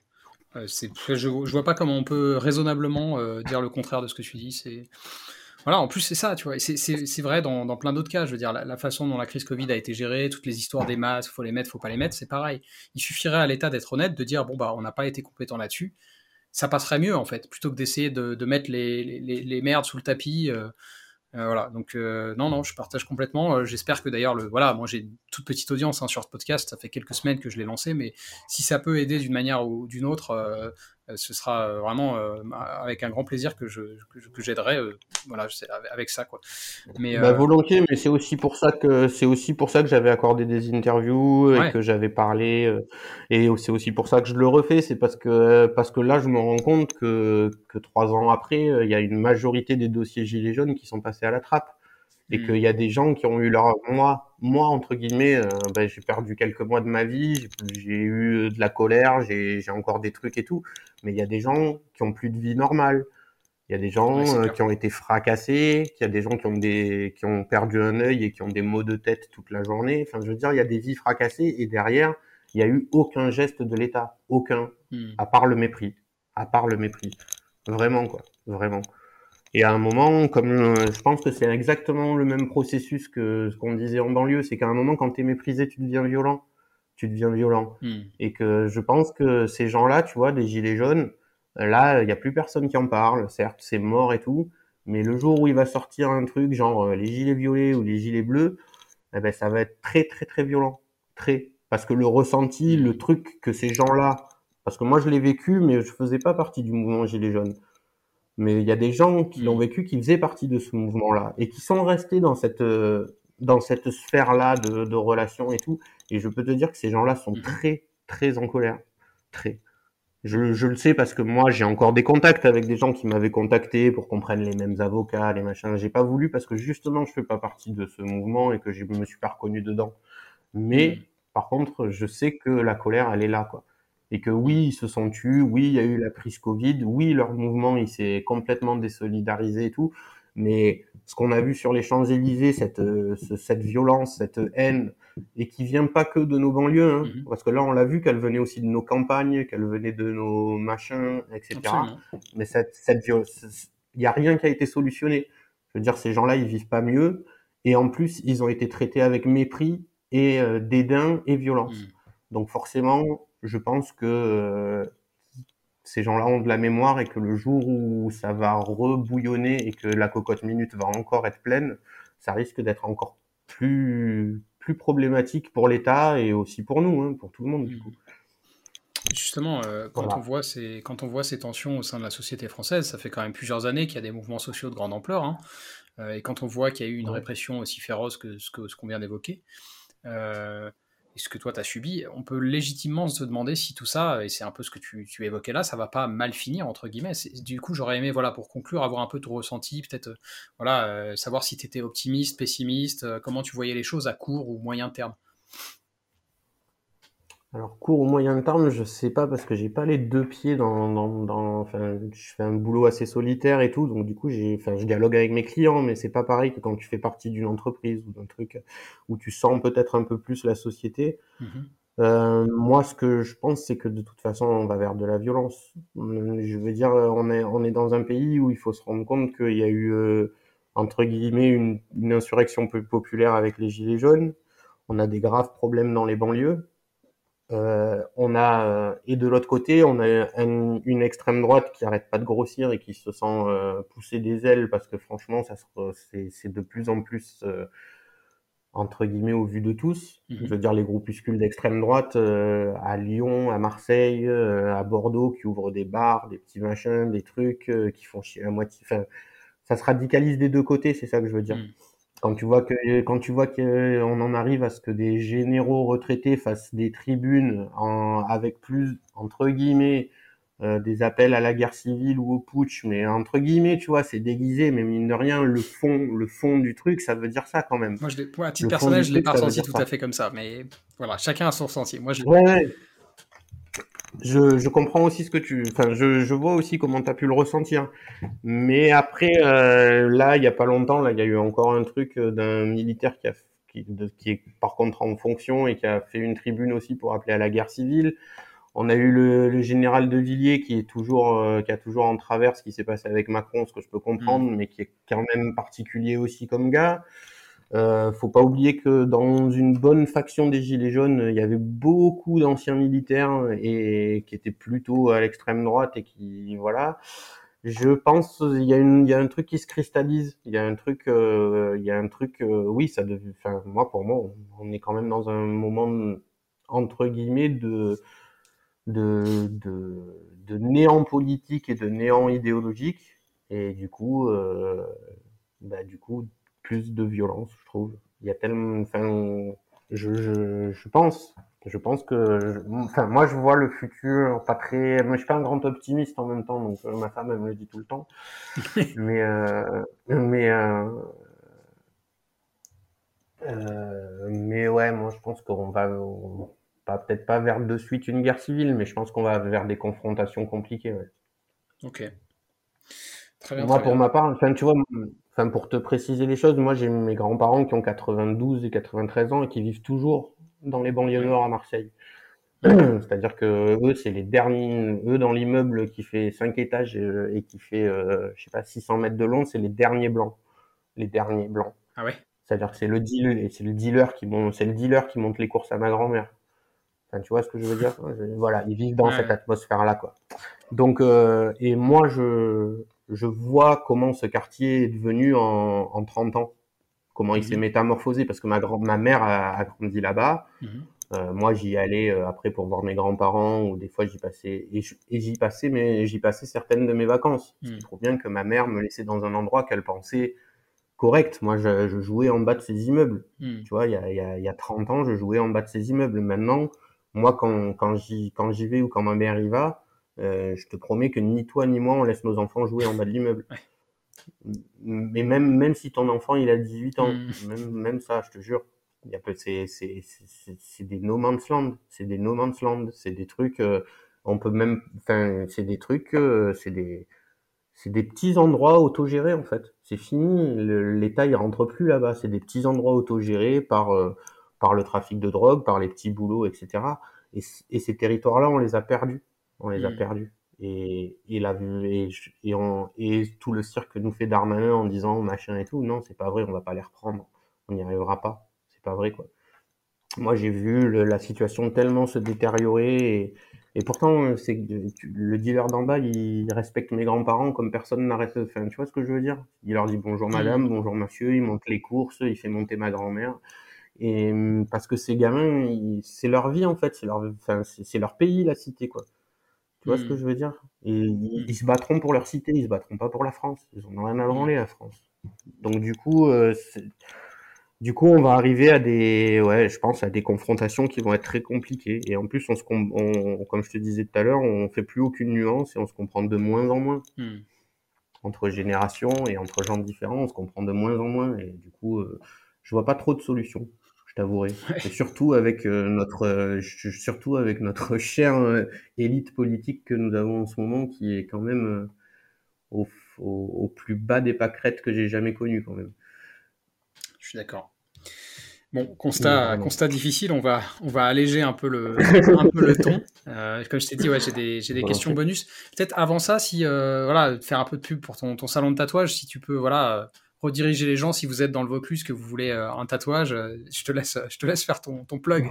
euh, c'est, je, je vois pas comment on peut raisonnablement euh, dire le contraire de ce que tu dis. C'est... Voilà, en plus, c'est ça, tu vois. C'est, c'est, c'est vrai dans, dans plein d'autres cas. Je veux dire, la, la façon dont la crise Covid a été gérée, toutes les histoires des masques, faut les mettre, faut pas les mettre, c'est pareil. Il suffirait à l'État d'être honnête, de dire, bon, bah, on n'a pas été compétent là-dessus. Ça passerait mieux, en fait, plutôt que d'essayer de, de mettre les, les, les merdes sous le tapis. Euh, euh, voilà, donc, euh, non, non, je partage complètement. J'espère que d'ailleurs, le, voilà, moi, j'ai une toute petite audience hein, sur ce podcast. Ça fait quelques semaines que je l'ai lancé, mais si ça peut aider d'une manière ou d'une autre, euh, ce sera vraiment euh, avec un grand plaisir que je que, que j'aiderai euh, voilà je sais, avec ça quoi mais bah, euh... volontiers mais c'est aussi pour ça que c'est aussi pour ça que j'avais accordé des interviews et ouais. que j'avais parlé euh, et c'est aussi pour ça que je le refais, c'est parce que parce que là je me rends compte que que trois ans après il y a une majorité des dossiers Gilets jaunes qui sont passés à la trappe et mmh. qu'il y a des gens qui ont eu leur moi moi entre guillemets euh, bah, j'ai perdu quelques mois de ma vie, j'ai, j'ai eu de la colère, j'ai j'ai encore des trucs et tout. Mais il y a des gens qui ont plus de vie normale. Il y a des gens ouais, euh, qui ont été fracassés, il y a des gens qui ont des qui ont perdu un œil et qui ont des maux de tête toute la journée. Enfin, je veux dire, il y a des vies fracassées et derrière, il y a eu aucun geste de l'État, aucun, mm. à part le mépris, à part le mépris. Vraiment quoi, vraiment. Et à un moment, comme euh, je pense que c'est exactement le même processus que ce qu'on disait en banlieue, c'est qu'à un moment, quand t'es méprisé, tu deviens violent. tu deviens violent. Mm. Et que je pense que ces gens-là, tu vois, des gilets jaunes, là, il n'y a plus personne qui en parle. Certes, c'est mort et tout, mais le jour où il va sortir un truc, genre euh, les gilets violets ou les gilets bleus, eh ben, ça va être très, très, très violent. Très. Parce que le ressenti, le truc que ces gens-là... Parce que moi, je l'ai vécu, mais je faisais pas partie du mouvement gilets jaunes. Mais il y a des gens qui l'ont vécu, qui faisaient partie de ce mouvement-là et qui sont restés dans cette... Euh, dans cette sphère-là de, de relations et tout. Et je peux te dire que ces gens-là sont très, très en colère. Très. Je, je le sais parce que moi, j'ai encore des contacts avec des gens qui m'avaient contacté pour qu'on prenne les mêmes avocats, les machins. J'ai pas voulu parce que justement, je fais pas partie de ce mouvement et que je me suis pas reconnu dedans. Mais, par contre, je sais que la colère, elle est là, quoi. Et que oui, ils se sont tués. Oui, il y a eu la crise Covid. Oui, leur mouvement, il s'est complètement désolidarisé et tout. Mais ce qu'on a vu sur les Champs-Élysées, cette, euh, ce, cette violence, cette haine, et qui vient pas que de nos banlieues, hein, mmh. parce que là, on l'a vu qu'elle venait aussi de nos campagnes, qu'elle venait de nos machins, et cetera. Absolument. Mais cette, cette violence, il n'y a rien qui a été solutionné. Je veux dire, ces gens-là, ils vivent pas mieux, et en plus, ils ont été traités avec mépris et euh, dédain et violence. Mmh. Donc forcément, je pense que... Euh, ces gens-là ont de la mémoire et que le jour où ça va rebouillonner et que la cocotte minute va encore être pleine, ça risque d'être encore plus, plus problématique pour l'État et aussi pour nous, hein, pour tout le monde du coup. Justement, euh, quand, voilà. on voit ces, quand on voit ces tensions au sein de la société française, ça fait quand même plusieurs années qu'il y a des mouvements sociaux de grande ampleur, hein, euh, et quand on voit qu'il y a eu une ouais. répression aussi féroce que ce, que, ce qu'on vient d'évoquer, euh, et ce que toi t'as subi, on peut légitimement se demander si tout ça, et c'est un peu ce que tu, tu évoquais là, ça va pas mal finir, entre guillemets. C'est, du coup, j'aurais aimé, voilà, pour conclure, avoir un peu ton ressenti, peut-être euh, voilà, euh, savoir si t'étais optimiste, pessimiste, euh, comment tu voyais les choses à court ou moyen terme. Alors, court ou moyen terme, je sais pas, parce que j'ai pas les deux pieds dans, dans, dans, enfin, je fais un boulot assez solitaire et tout, donc du coup, j'ai, enfin, je dialogue avec mes clients, mais c'est pas pareil que quand tu fais partie d'une entreprise ou d'un truc où tu sens peut-être un peu plus la société. Mm-hmm. Euh, moi, ce que je pense, c'est que de toute façon, on va vers de la violence. Je veux dire, on est, on est dans un pays où il faut se rendre compte qu'il y a eu, euh, entre guillemets, une, une insurrection populaire avec les Gilets jaunes. On a des graves problèmes dans les banlieues. Euh, on a et de l'autre côté, on a un, une extrême droite qui arrête pas de grossir et qui se sent euh, pousser des ailes parce que franchement, ça se, c'est, c'est de plus en plus euh, entre guillemets au vu de tous. Mm-hmm. Je veux dire les groupuscules d'extrême droite euh, à Lyon, à Marseille, euh, à Bordeaux qui ouvrent des bars, des petits machins, des trucs euh, qui font chier à moitié. Enfin, ça se radicalise des deux côtés, c'est ça que je veux dire. Mm. Quand tu vois que quand tu vois qu'on en arrive à ce que des généraux retraités fassent des tribunes en, avec plus entre guillemets euh, des appels à la guerre civile ou au putsch, mais entre guillemets tu vois c'est déguisé, mais mine de rien le fond le fond du truc ça veut dire ça quand même. Moi je moi, à titre personnel je l'ai pas ressenti tout à fait comme ça, mais voilà chacun a son ressenti. Moi je... Ouais, ouais. Je, je comprends aussi ce que tu, enfin, je, je vois aussi comment t'as pu le ressentir. Mais après, euh, là, il y a pas longtemps, là, il y a eu encore un truc d'un militaire qui a, qui, de, qui est par contre en fonction et qui a fait une tribune aussi pour appeler à la guerre civile. On a eu le, le général de Villiers qui est toujours, euh, qui a toujours en travers ce qui s'est passé avec Macron, ce que je peux comprendre, mmh. mais qui est quand même particulier aussi comme gars. Euh, faut pas oublier que dans une bonne faction des Gilets jaunes, il y avait beaucoup d'anciens militaires et qui étaient plutôt à l'extrême droite et qui, voilà. Je pense, il y a une, il y a un truc qui se cristallise. Il y a un truc, euh, il y a un truc, euh, oui, ça devait, enfin, moi, pour moi, on est quand même dans un moment, entre guillemets, de, de, de, de néant politique et de néant idéologique. Et du coup, euh, bah, du coup, plus de violence, je trouve. Il y a tellement, enfin, je, je, je pense, je pense que, je, enfin, moi, je vois le futur pas très, moi, je suis pas un grand optimiste en même temps, donc euh, ma femme, elle me le dit tout le temps. mais, euh, mais, euh, euh, mais ouais, moi, je pense qu'on va, on, pas, peut-être pas vers de suite une guerre civile, mais je pense qu'on va vers des confrontations compliquées. Ouais. Ok. Très bien, moi, très pour bien. Ma part, enfin, tu vois. Enfin, pour te préciser les choses, moi, j'ai mes grands-parents qui ont quatre-vingt-douze et quatre-vingt-treize ans et qui vivent toujours dans les banlieues nord à Marseille. C'est-à-dire que eux, c'est les derniers, eux, dans l'immeuble qui fait cinq étages et, et qui fait, euh, je sais pas, six cents mètres de long, c'est les derniers blancs. Les derniers blancs. Ah ouais? C'est-à-dire que c'est le deal, c'est le dealer qui monte, c'est le dealer qui monte les courses à ma grand-mère. Enfin, tu vois ce que je veux dire? Voilà, ils vivent dans ouais. cette atmosphère-là, quoi. Donc, euh, et moi, je, je vois comment ce quartier est devenu en, en trente ans, comment il mmh. s'est métamorphosé, parce que ma, grand- ma mère a, a grandi là-bas. Mmh. Euh, moi, j'y allais euh, après pour voir mes grands-parents, ou des fois j'y passais, et, je, et j'y passais, mais j'y passais certaines de mes vacances. Mmh. Je trouve bien que ma mère me laissait dans un endroit qu'elle pensait correct. Moi, je, je jouais en bas de ces immeubles. Mmh. Tu vois, il y a, y a, y a trente ans, je jouais en bas de ces immeubles. Maintenant, moi, quand, quand, j'y, quand j'y vais ou quand ma mère y va, Euh, je te promets que ni toi ni moi on laisse nos enfants jouer en bas de l'immeuble. Ouais. Mais même même si ton enfant il a dix-huit ans, mmh. même même ça, je te jure, il y a peu c'est c'est c'est c'est des no man's land, c'est des no man's land, c'est des trucs euh, on peut même enfin c'est des trucs euh, c'est des c'est des petits endroits autogérés en fait. C'est fini, le, l'État il rentre plus là-bas, c'est des petits endroits autogérés par euh, par le trafic de drogue, par les petits boulots, et cetera. Et, et ces territoires-là on les a perdus. On les a perdus. Et, et, la, et, et, on, et tout le cirque que nous fait Darmanin en disant machin et tout, non, c'est pas vrai, on va pas les reprendre. On n'y arrivera pas. C'est pas vrai, quoi. Moi, j'ai vu le, la situation tellement se détériorer et, Et pourtant, c'est le dealer d'en bas, il respecte mes grands-parents comme personne n'arrête. Enfin, tu vois ce que je veux dire ? Il leur dit bonjour madame, bonjour monsieur, il monte les courses, il fait monter ma grand-mère. Et parce que ces gamins, ils, c'est leur vie en fait, c'est leur, enfin, c'est, c'est leur pays, la cité, quoi. Tu vois mmh. ce que je veux dire ? Et ils, ils se battront pour leur cité, ils se battront pas pour la France. Ils en ont rien à branler, la France. Donc du coup, euh, c'est... Du coup, on va arriver à des, ouais, je pense à des confrontations qui vont être très compliquées. Et en plus, on se, com- on, comme je te disais tout à l'heure, on fait plus aucune nuance et on se comprend de moins en moins. Mmh. Entre générations et entre gens différents, on se comprend de moins en moins. Et du coup, euh, je vois pas trop de solutions, je t'avouerai. Ouais. Et surtout avec euh, notre, euh, surtout avec notre chère euh, élite politique que nous avons en ce moment, qui est quand même euh, au, au, au plus bas des pâquerettes que j'ai jamais connues, quand même. Je suis d'accord. Bon, constat, oui, constat difficile, on va, on va alléger un peu le, un peu le ton. Euh, comme je t'ai dit, ouais, j'ai des, j'ai des voilà, questions bonus. Peut-être avant ça, si, euh, voilà, faire un peu de pub pour ton, ton salon de tatouage, si tu peux voilà, rediriger les gens, si vous êtes dans le Vaucluse, que vous voulez euh, un tatouage, euh, je, te laisse, je te laisse faire ton, ton plug.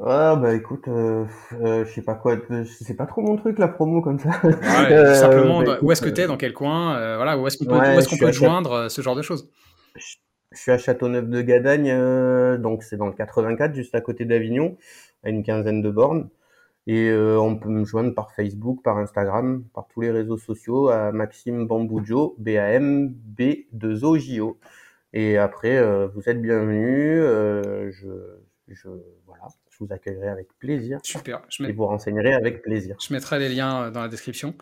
Ah bah écoute, euh, euh, je sais pas quoi, c'est pas trop mon truc la promo comme ça. Ouais, euh, simplement, bah, écoute, où est-ce que t'es, dans quel coin, euh, voilà, où est-ce qu'on peut, ouais, où est-ce qu'on peut te joindre, euh, ce genre de choses. Je... Je suis à Châteauneuf-de-Gadagne, euh, donc c'est dans le quatre-vingt-quatre, juste à côté d'Avignon, à une quinzaine de bornes. Et euh, on peut me joindre par Facebook, par Instagram, par tous les réseaux sociaux, à Maxime Bamboujo, B A M B deux O J O. Et après, euh, vous êtes bienvenus, euh, je, je, voilà, je vous accueillerai avec plaisir. Super. Je met... Et vous renseignerai avec plaisir. Je mettrai les liens dans la description.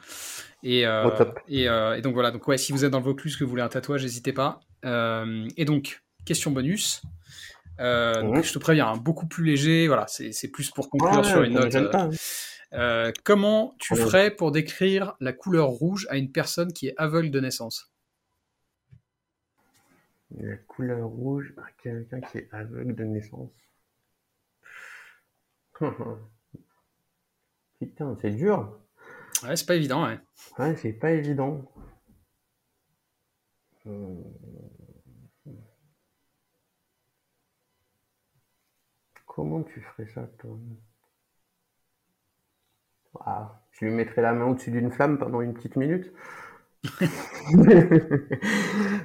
Et, euh, oh, top. et, euh, et donc voilà, donc, ouais, si vous êtes dans le Vaucluse, que vous voulez un tatouage, n'hésitez pas. Euh, et donc, question bonus. Euh, mmh. donc, je te préviens, hein, beaucoup plus léger. Voilà, c'est, c'est plus pour conclure ouais, sur une note. Euh, pas, hein. euh, comment tu ouais. ferais pour décrire la couleur rouge à une personne qui est aveugle de naissance ? La couleur rouge à quelqu'un qui est aveugle de naissance. Putain, c'est dur. Ouais, c'est pas évident. Ouais, ouais c'est pas évident. Hum... Comment tu ferais ça, toi ? Ah, je lui mettrais la main au-dessus d'une flamme pendant une petite minute.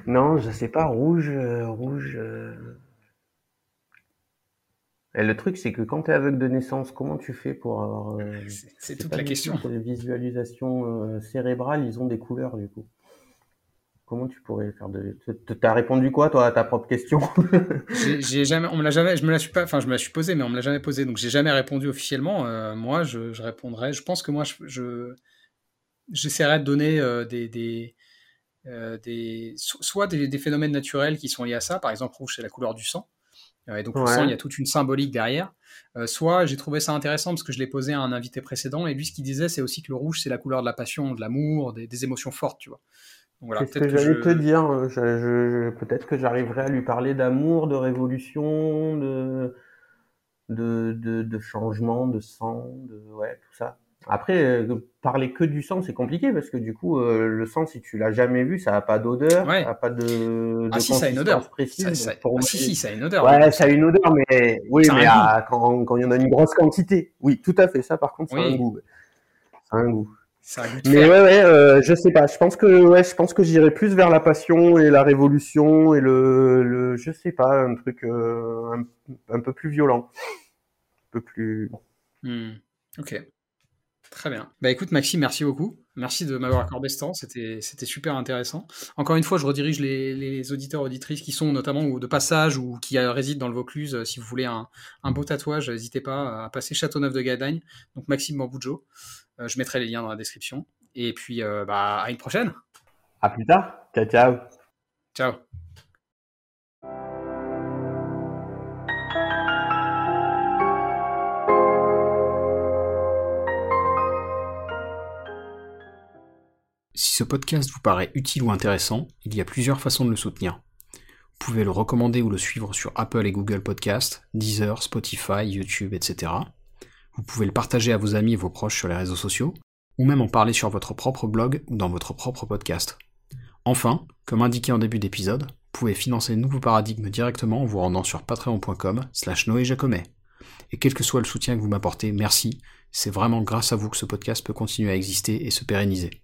Non, je sais pas, rouge, euh, rouge. Euh... Et le truc, c'est que quand t'es aveugle de naissance, comment tu fais pour avoir... Euh, c'est c'est toute la question. Les visualisations euh, cérébrales, ils ont des couleurs, du coup. Comment tu pourrais faire de... T'as répondu quoi, toi, à ta propre question ? j'ai, j'ai jamais... On me l'a jamais... Je me la suis pas... Enfin, je me la suis posée, mais on me l'a jamais posée. Donc, j'ai jamais répondu officiellement. Euh, moi, je, je répondrais... Je pense que moi, je... je... j'essaierais de donner euh, des... des, euh, des... Soit des, des phénomènes naturels qui sont liés à ça. Par exemple, rouge, c'est la couleur du sang. Euh, et donc, ouais. le sang, il y a toute une symbolique derrière. Euh, soit, j'ai trouvé ça intéressant parce que je l'ai posé à un invité précédent. Et lui, ce qu'il disait, c'est aussi que le rouge, c'est la couleur de la passion, de l'amour, des, des émotions fortes, tu vois. Voilà, c'est ce que, que j'allais je... te dire. Je, je, je, peut-être que j'arriverai à lui parler d'amour, de révolution, de, de, de, de changement, de sang, de ouais, tout ça. Après, euh, parler que du sang, c'est compliqué parce que du coup, euh, le sang, si tu l'as jamais vu, ça a pas d'odeur, ouais. ça a pas de, de ah si, ça a une odeur. Précise, ça, ça... Ah, moi, si, si, ça a une odeur. Ouais, ça a une odeur, mais oui, ça mais à... quand quand il y en a une grosse quantité, oui, tout à fait. Ça, par contre, ça oui. a un goût. Ça a un goût. Mais ouais, ouais, euh, je sais pas. Je pense que, ouais, je pense que j'irai plus vers la passion et la révolution et le, le je sais pas, un truc euh, un, un peu plus violent, un peu plus. Mmh. Ok, très bien. Bah écoute, Maxime, merci beaucoup. Merci de m'avoir accordé ce temps. C'était, c'était super intéressant. Encore une fois, je redirige les, les auditeurs auditrices qui sont notamment de passage ou qui résident dans le Vaucluse. Si vous voulez un, un beau tatouage, n'hésitez pas à passer Châteauneuf-de-Gadagne. Donc Maxime Bamboujo. Euh, je mettrai les liens dans la description. Et puis, euh, bah, à une prochaine. À plus tard. Ciao, ciao. Ciao. Si ce podcast vous paraît utile ou intéressant, il y a plusieurs façons de le soutenir. Vous pouvez le recommander ou le suivre sur Apple et Google Podcasts, Deezer, Spotify, YouTube, et cetera. Vous pouvez le partager à vos amis et vos proches sur les réseaux sociaux, ou même en parler sur votre propre blog ou dans votre propre podcast. Enfin, comme indiqué en début d'épisode, vous pouvez financer Nouveaux Paradigmes directement en vous rendant sur patreon point com slash Noé Jacomet. et quel que soit le soutien que vous m'apportez, merci. C'est vraiment grâce à vous que ce podcast peut continuer à exister et se pérenniser.